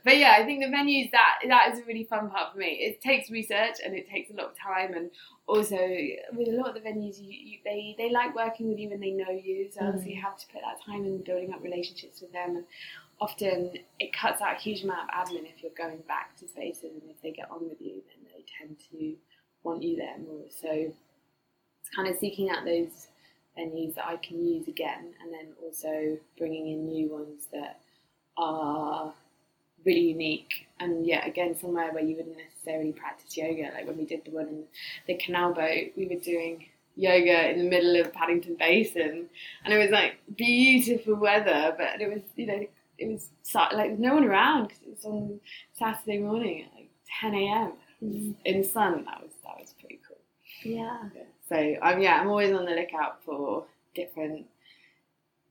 but yeah, I think the venues, that is a really fun part for me. It takes research and it takes a lot of time, and also with a lot of the venues they like working with you and they know you, so obviously you have to put that time in building up relationships with them, and often it cuts out a huge amount of admin if you're going back to spaces, and if they get on with you then they tend to want you there more. So it's kind of seeking out those venues that I can use again, and then also bringing in new ones that are really unique, and yeah, again, somewhere where you wouldn't necessarily practice yoga. Like when we did the one in the canal boat, we were doing yoga in the middle of Paddington Basin, and it was like beautiful weather, but it was, you know, it was like no one around because it was on Saturday morning at like 10 a.m. in the sun. That was pretty cool. Yeah. So I'm always on the lookout for different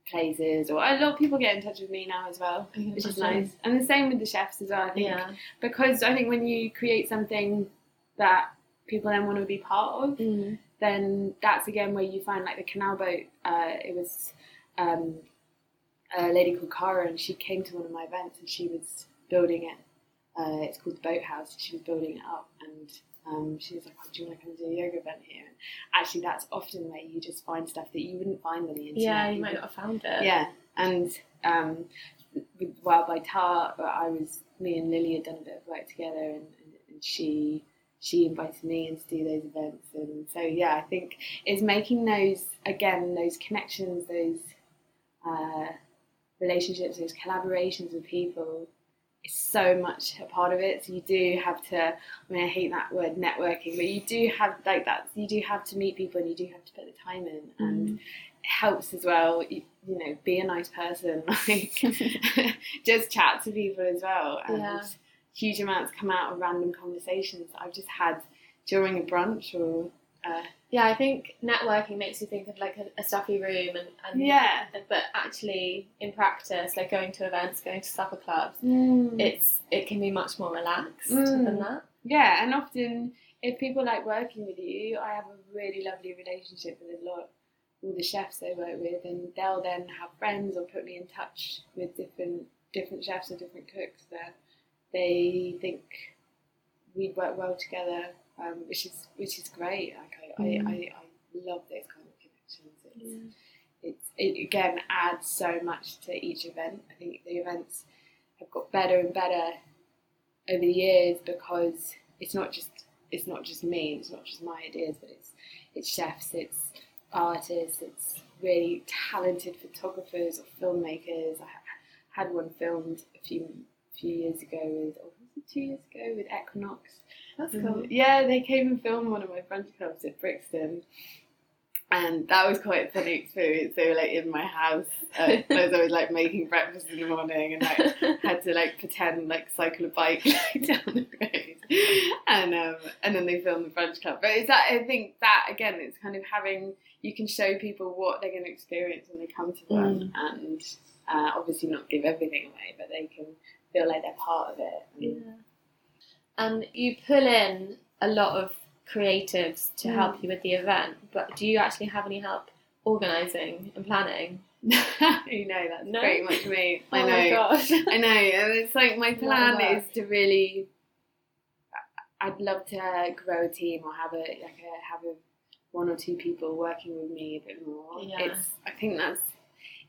places, or a lot of people get in touch with me now as well, which is nice. And the same with the chefs as well, I think, because I think when you create something that people then want to be part of, then that's again where you find like the canal boat. It was a lady called Cara, and she came to one of my events, and she was building it. It's called the Boathouse. She was building it up, and she was like, oh, do you want to come do a yoga event here? And actually, that's often where you just find stuff that you wouldn't find on the internet. Yeah, you might not have found it. Yeah, and with Wild by Tart, me and Lily had done a bit of work together, and she invited me in to do those events, and so yeah, I think it's making those connections, those relationships, those collaborations with people. It's so much a part of it, so you do have to, I hate that word networking, but you do have like that, you do have to meet people and you do have to put the time in, and it helps as well, you know, be a nice person, like just chat to people as well, and huge amounts come out of random conversations I've just had during a brunch or... yeah, I think networking makes you think of like a stuffy room, but actually in practice, like going to events, going to supper clubs, it can be much more relaxed than that. Yeah, and often if people like working with you, I have a really lovely relationship with all the chefs they work with, and they'll then have friends or put me in touch with different chefs or different cooks that they think we'd work well together. Which is great. Like I love those kind of connections. It again adds so much to each event. I think the events have got better and better over the years, because it's not just me, it's not just my ideas, but it's chefs, it's artists, it's really talented photographers or filmmakers. I had one filmed a few years ago with 2 years ago with Equinox. That's cool. Yeah, they came and filmed one of my brunch clubs at Brixton. And that was quite a funny experience. They were like in my house as I was like making breakfast in the morning, and like had to like pretend like cycle a bike like, down the road. And then they filmed the brunch club. But is that, I think that again, it's kind of having, you can show people what they're going to experience when they come to one, and obviously not give everything away, but they can feel like they're part of it. Yeah. And you pull in a lot of creatives to help you with the event, but do you actually have any help organising and planning? No, pretty much me. Oh, I know. My gosh. I know, and it's like my plan is to really, I'd love to grow a team or have a one or two people working with me a bit more. Yeah. I think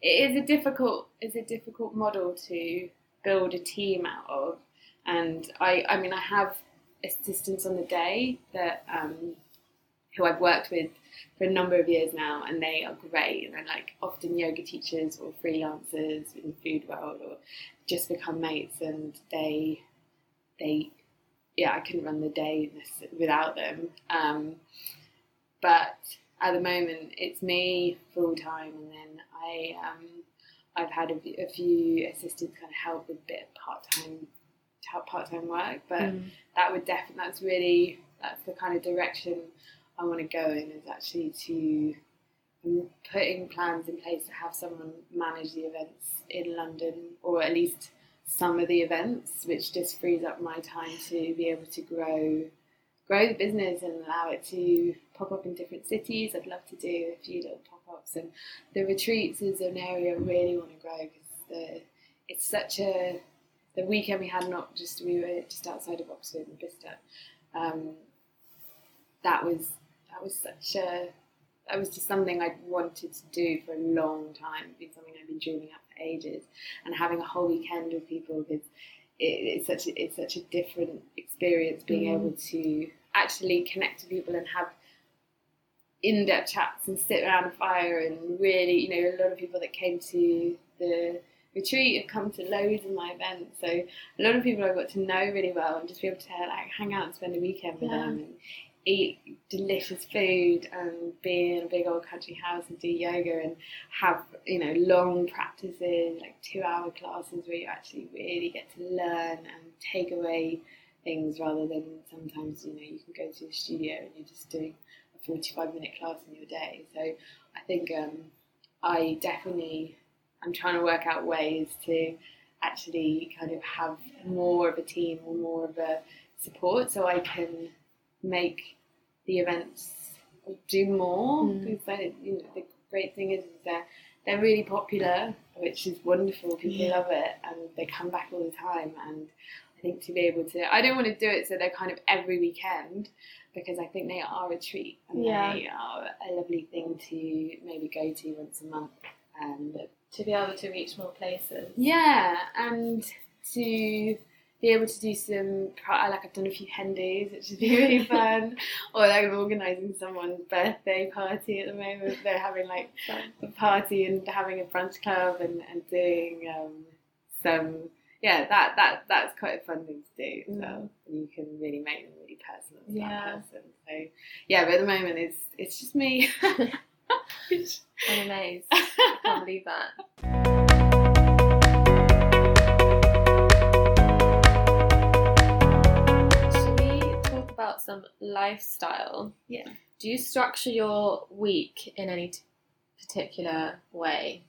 it's a difficult model to build a team out of, and I mean I have assistants on the day that who I've worked with for a number of years now, and they are great, and they're like often yoga teachers or freelancers in the food world or just become mates, and they I couldn't run the day without them, but at the moment it's me full time, and then I've had a few assistants kind of help with a bit of part-time work, but that's the kind of direction I want to go in, is actually to putting plans in place to have someone manage the events in London, or at least some of the events, which just frees up my time to be able to grow the business and allow it to pop up in different cities. I'd love to do a few little pop-ups, and the retreats is an area I really want to grow, because it's such a... The weekend we had, we were just outside of Oxford and Bristol. That was just something I wanted to do for a long time. It's been something I've been dreaming up for ages, and having a whole weekend with people, because it's such a different experience being able to actually connect to people and have in-depth chats and sit around a fire, and really, a lot of people that came to the retreat have come to loads of my events, so a lot of people I've got to know really well, and just be able to like hang out and spend a weekend with them and eat delicious food and be in a big old country house and do yoga and have long practices, like 2-hour classes where you actually really get to learn and take away things, rather than sometimes you can go to the studio and you're just doing a 45-minute class in your day. So I think I'm trying to work out ways to actually kind of have more of a team or more of a support, so I can make the events do more, because the great thing is that they're really popular, which is wonderful. People love it, and they come back all the time, and I think to be able to... I don't want to do it so they're kind of every weekend, because I think they are a treat, and they are a lovely thing to maybe go to once a month. To be able to reach more places. Yeah, and to be able to do some, like I've done a few Hendoos, which would be really fun. Or like I'm organising someone's birthday party at the moment. They're having like a party and having a brunch club and doing some... Yeah, that's quite a fun thing to do as well. And you can really make them really personal to that person. So yeah, but at the moment it's just me. I'm amazed. I can't believe that. Should we talk about some lifestyle? Yeah. Do you structure your week in any particular way?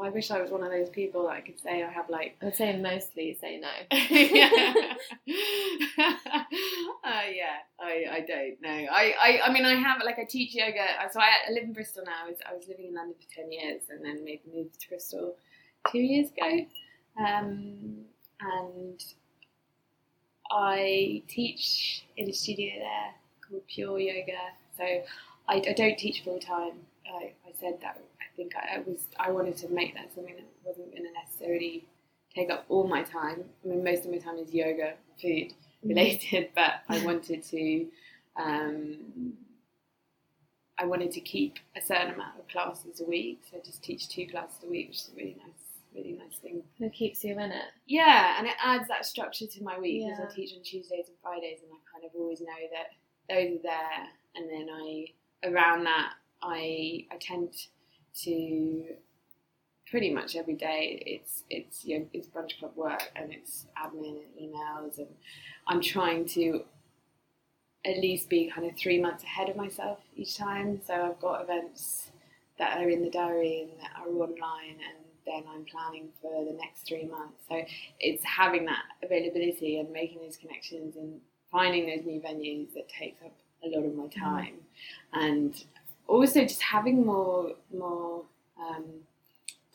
I wish I was one of those people that I could say I have like... I'd say mostly say no. I don't know. I mean, I have, like, I teach yoga. So I live in Bristol now. I was living in London for 10 years and then moved to Bristol 2 years ago. And I teach in a studio there called Pure Yoga. So I don't teach full time. I said that. I wanted to make that something that wasn't going to necessarily take up all my time. I mean, most of my time is yoga, food related, but I wanted to keep a certain amount of classes a week, so I just teach 2 classes a week, which is a really nice really nice thing. Kind of keeps you in it. Yeah, and it adds that structure to my week because I teach on Tuesdays and Fridays, and I kind of always know that those are there. And then around that, I tend to pretty much every day it's brunch club work, and it's admin and emails, and I'm trying to at least be kind of 3 months ahead of myself each time. So I've got events that are in the diary and that are online, and then I'm planning for the next 3 months. So it's having that availability and making those connections and finding those new venues that takes up a lot of my time, and also just having more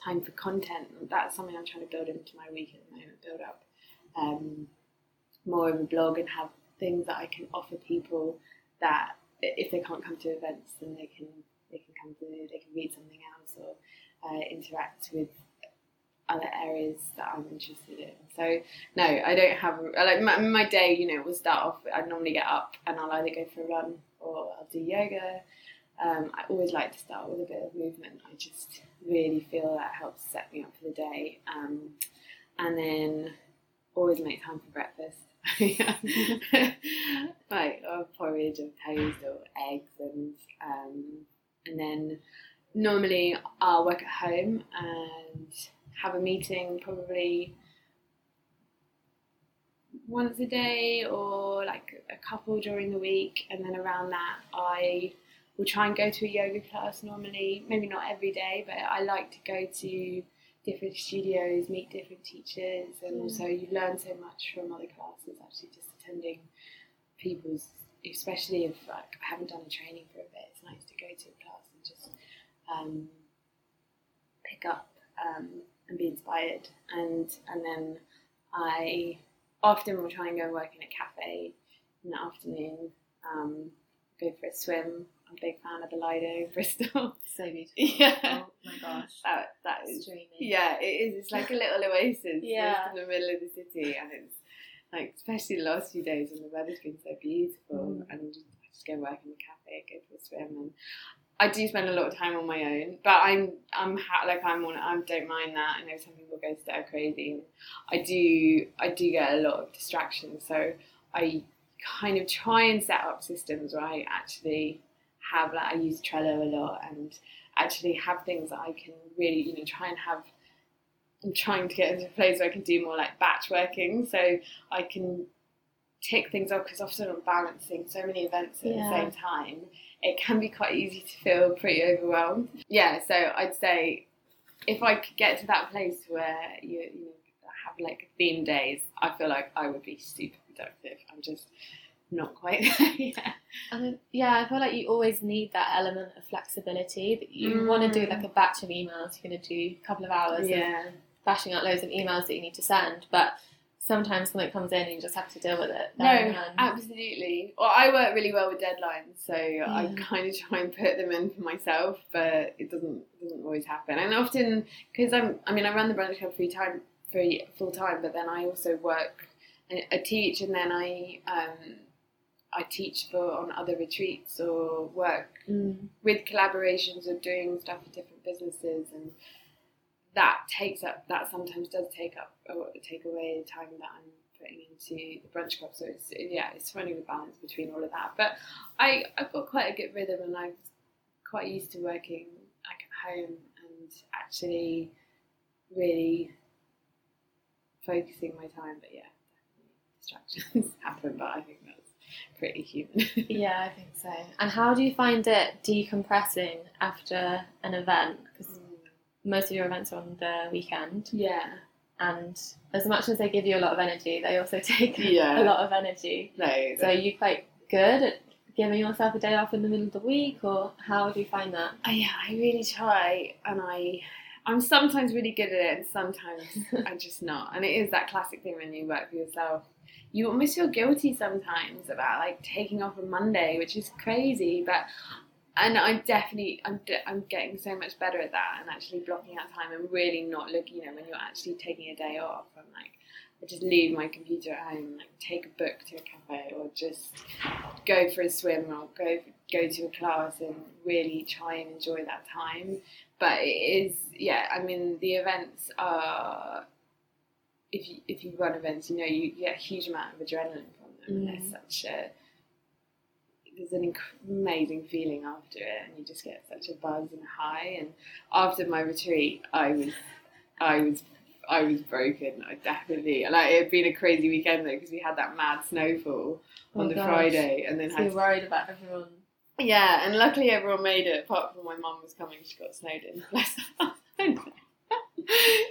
time for content. That's something I'm trying to build into my week at the moment, build up more of a blog and have things that I can offer people that if they can't come to events, then they can come to, they can read something else or interact with other areas that I'm interested in. So no, I don't have like my day. You know, will start off. I normally get up and I'll either go for a run or I'll do yoga. I always like to start with a bit of movement. I just really feel that helps set me up for the day. And then always make time for breakfast. Like porridge or toast or eggs, and then normally I'll work at home and have a meeting probably once a day or like a couple during the week, and then around that I will try and go to a yoga class normally, maybe not every day, but I like to go to different studios, meet different teachers, and also you learn so much from other classes actually, just attending people's, especially if like, I haven't done a training for a bit, it's nice to go to a class and just pick up and be inspired, and then I often will try and go and work in a cafe in the afternoon, go for a swim. I'm a big fan of the Lido in Bristol. So beautiful. Yeah. Oh my gosh. That is dreamy. Yeah, it is. It's like a little oasis in the middle of the city, and it's like, especially the last few days when the weather's been so beautiful, and I just go work in the cafe, go for a swim, and I do spend a lot of time on my own, but I don't mind that. I know some people go stir crazy. I do get a lot of distractions, so I kind of try and set up systems where I actually have, like, I use Trello a lot, and actually have things that I can really, you know, try and have. I'm trying to get into a place where I can do more like batch working, so I can tick things off, because often I'm balancing so many events at the same time. It can be quite easy to feel pretty overwhelmed. Yeah, so I'd say if I could get to that place where you have like theme days, I feel like I would be super productive. I'm just not quite there yet. I feel like you always need that element of flexibility, that you want to do like a batch of emails, you're going to do a couple of hours of bashing out loads of emails that you need to send, but sometimes something comes in and you just have to deal with it. No, absolutely. Well, I work really well with deadlines, so I kind of try and put them in for myself, but it doesn't always happen. And often, because I run the brunch club full time, but then I also work and I teach, and then I teach on other retreats or work with collaborations or doing stuff for different businesses, and that sometimes does take away the time that I'm putting into the brunch club. So it's finding the balance between all of that. But I've got quite a good rhythm, and I'm quite used to working like at home and actually really focusing my time. But yeah, distractions happen, but I think that's pretty human. Yeah, I think so. And how do you find it decompressing after an event? 'Cause most of your events are on the weekend. Yeah. And as much as they give you a lot of energy, they also take a lot of energy. No. So are you quite good at giving yourself a day off in the middle of the week, or how do you find that? I really try, and I'm sometimes really good at it, and sometimes I'm just not. And it is that classic thing when you work for yourself. You almost feel guilty sometimes about like taking off on Monday, which is crazy, but... And I'm getting so much better at that, and actually blocking out time and really not looking, you know, when you're actually taking a day off, I'm like, I just leave my computer at home and like take a book to a cafe, or just go for a swim, or go to a class, and really try and enjoy that time. But it is, yeah, I mean, the events are, if you run events, you know, you get a huge amount of adrenaline from them. Mm. There's there's an amazing feeling after it, and you just get such a buzz and a high. And after my retreat, I was broken. I definitely, like, it had been a crazy weekend though, because we had that mad snowfall on the Friday, and then so you're worried about everyone. Yeah, and luckily everyone made it, apart from my mum was coming. She got snowed in. Bless her.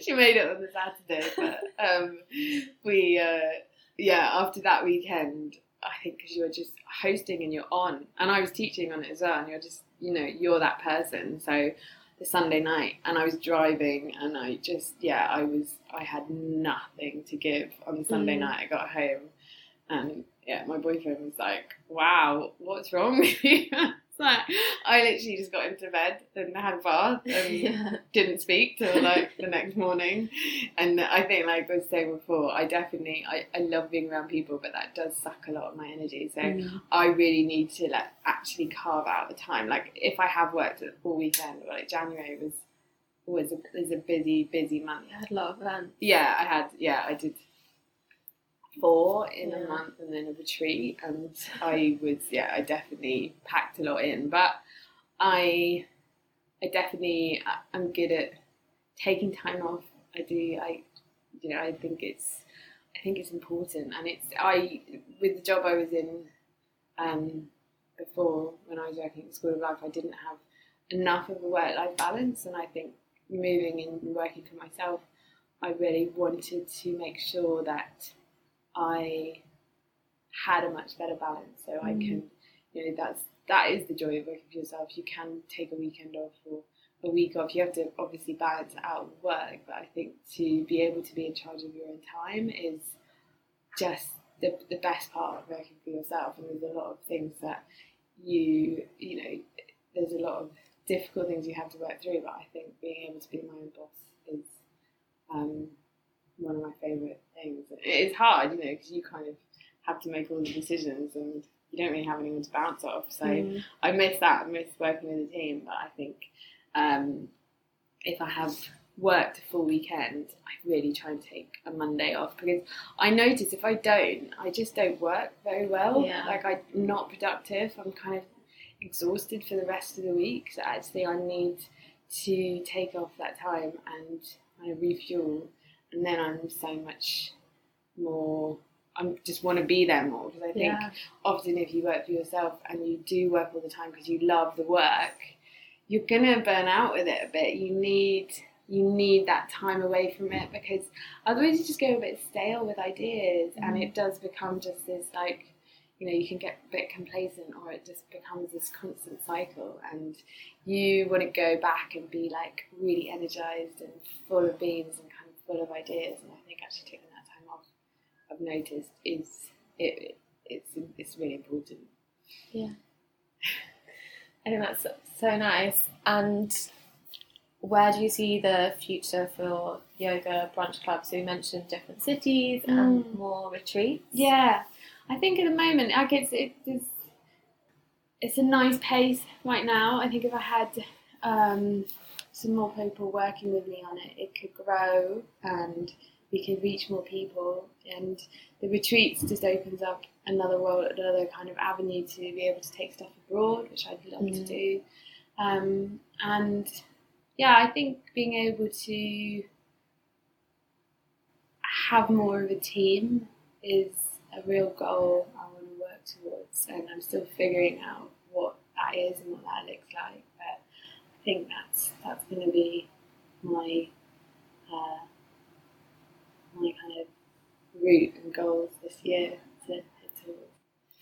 She made it on the Saturday, but after that weekend, I think because you're just hosting and you're on, and I was teaching on it as well, and you're just, you know, you're that person. So the Sunday night, and I was driving, and I just, yeah, I had nothing to give on the Sunday night. I got home, and yeah, my boyfriend was like, "Wow, what's wrong with you?" It's like, I literally just got into bed and had a bath and didn't speak till like the next morning. And I think, like I was saying before, I love being around people, but that does suck a lot of my energy. So I really need to like actually carve out the time. Like if I have worked all weekend, like January was a busy month. I had a lot of events. Yeah, I did 4 in a month and then a retreat, and I definitely packed a lot in, but I definitely am good at taking time off. I think it's important, and with the job I was in before, when I was working at the School of Life, I didn't have enough of a work-life balance, and I think moving and working for myself, I really wanted to make sure that I had a much better balance, so I can, you know, that is the joy of working for yourself. You can take a weekend off or a week off. You have to obviously balance out work, but I think to be able to be in charge of your own time is just the best part of working for yourself. And there's a lot of things that you know, there's a lot of difficult things you have to work through, but I think being able to be my own boss is one of my favourite things. It's hard, you know, because you kind of have to make all the decisions and you don't really have anyone to bounce off. So I miss that. I miss working with a team. But I think if I have worked a full weekend, I really try and take a Monday off, because I notice if I don't, I just don't work very well. Yeah. Like I'm not productive. I'm kind of exhausted for the rest of the week. So actually I need to take off that time and kind of refuel. And then I'm so much more, I just want to be there more, because I think often if you work for yourself and you do work all the time because you love the work, you're going to burn out with it a bit. You need that time away from it, because otherwise you just go a bit stale with ideas, and it does become just this, like, you know, you can get a bit complacent, or it just becomes this constant cycle, and you want to go back and be like really energized and full of beans and kind of full of ideas. And I think actually taking that time off, I've noticed, it's really important. Yeah, I think that's so nice. And where do you see the future for Yoga Brunch Club? So we mentioned different cities and more retreats. Yeah, I think at the moment, like, it's a nice pace right now. I think if I had some more people working with me on it, it could grow and we could reach more people, and the retreats just opens up another world, another kind of avenue to be able to take stuff abroad, which I'd love to do. And yeah, I think being able to have more of a team is a real goal I want to work towards, and I'm still figuring out what that is and what that looks like, but I think that's going to be my my kind of route and goals this year to head towards.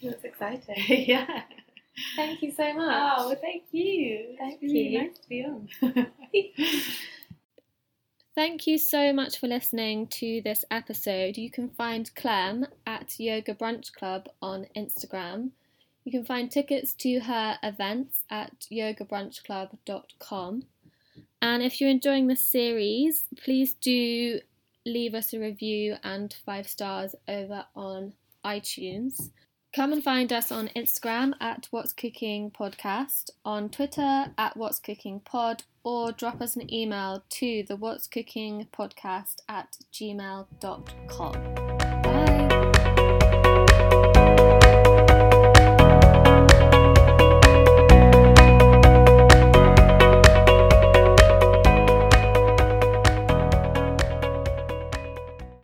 That's exciting. Yeah. Thank you so much. Oh, well, thank you. Thank you. Really nice to be on. Thank you so much for listening to this episode. You can find Clem at Yoga Brunch Club on Instagram. You can find tickets to her events at yogabrunchclub.com. And if you're enjoying this series, please do leave us a review and 5 stars over on iTunes. Come and find us on Instagram at whatscookingpodcast, on Twitter at whatscookingpod, or drop us an email to the whatscookingpodcast@gmail.com.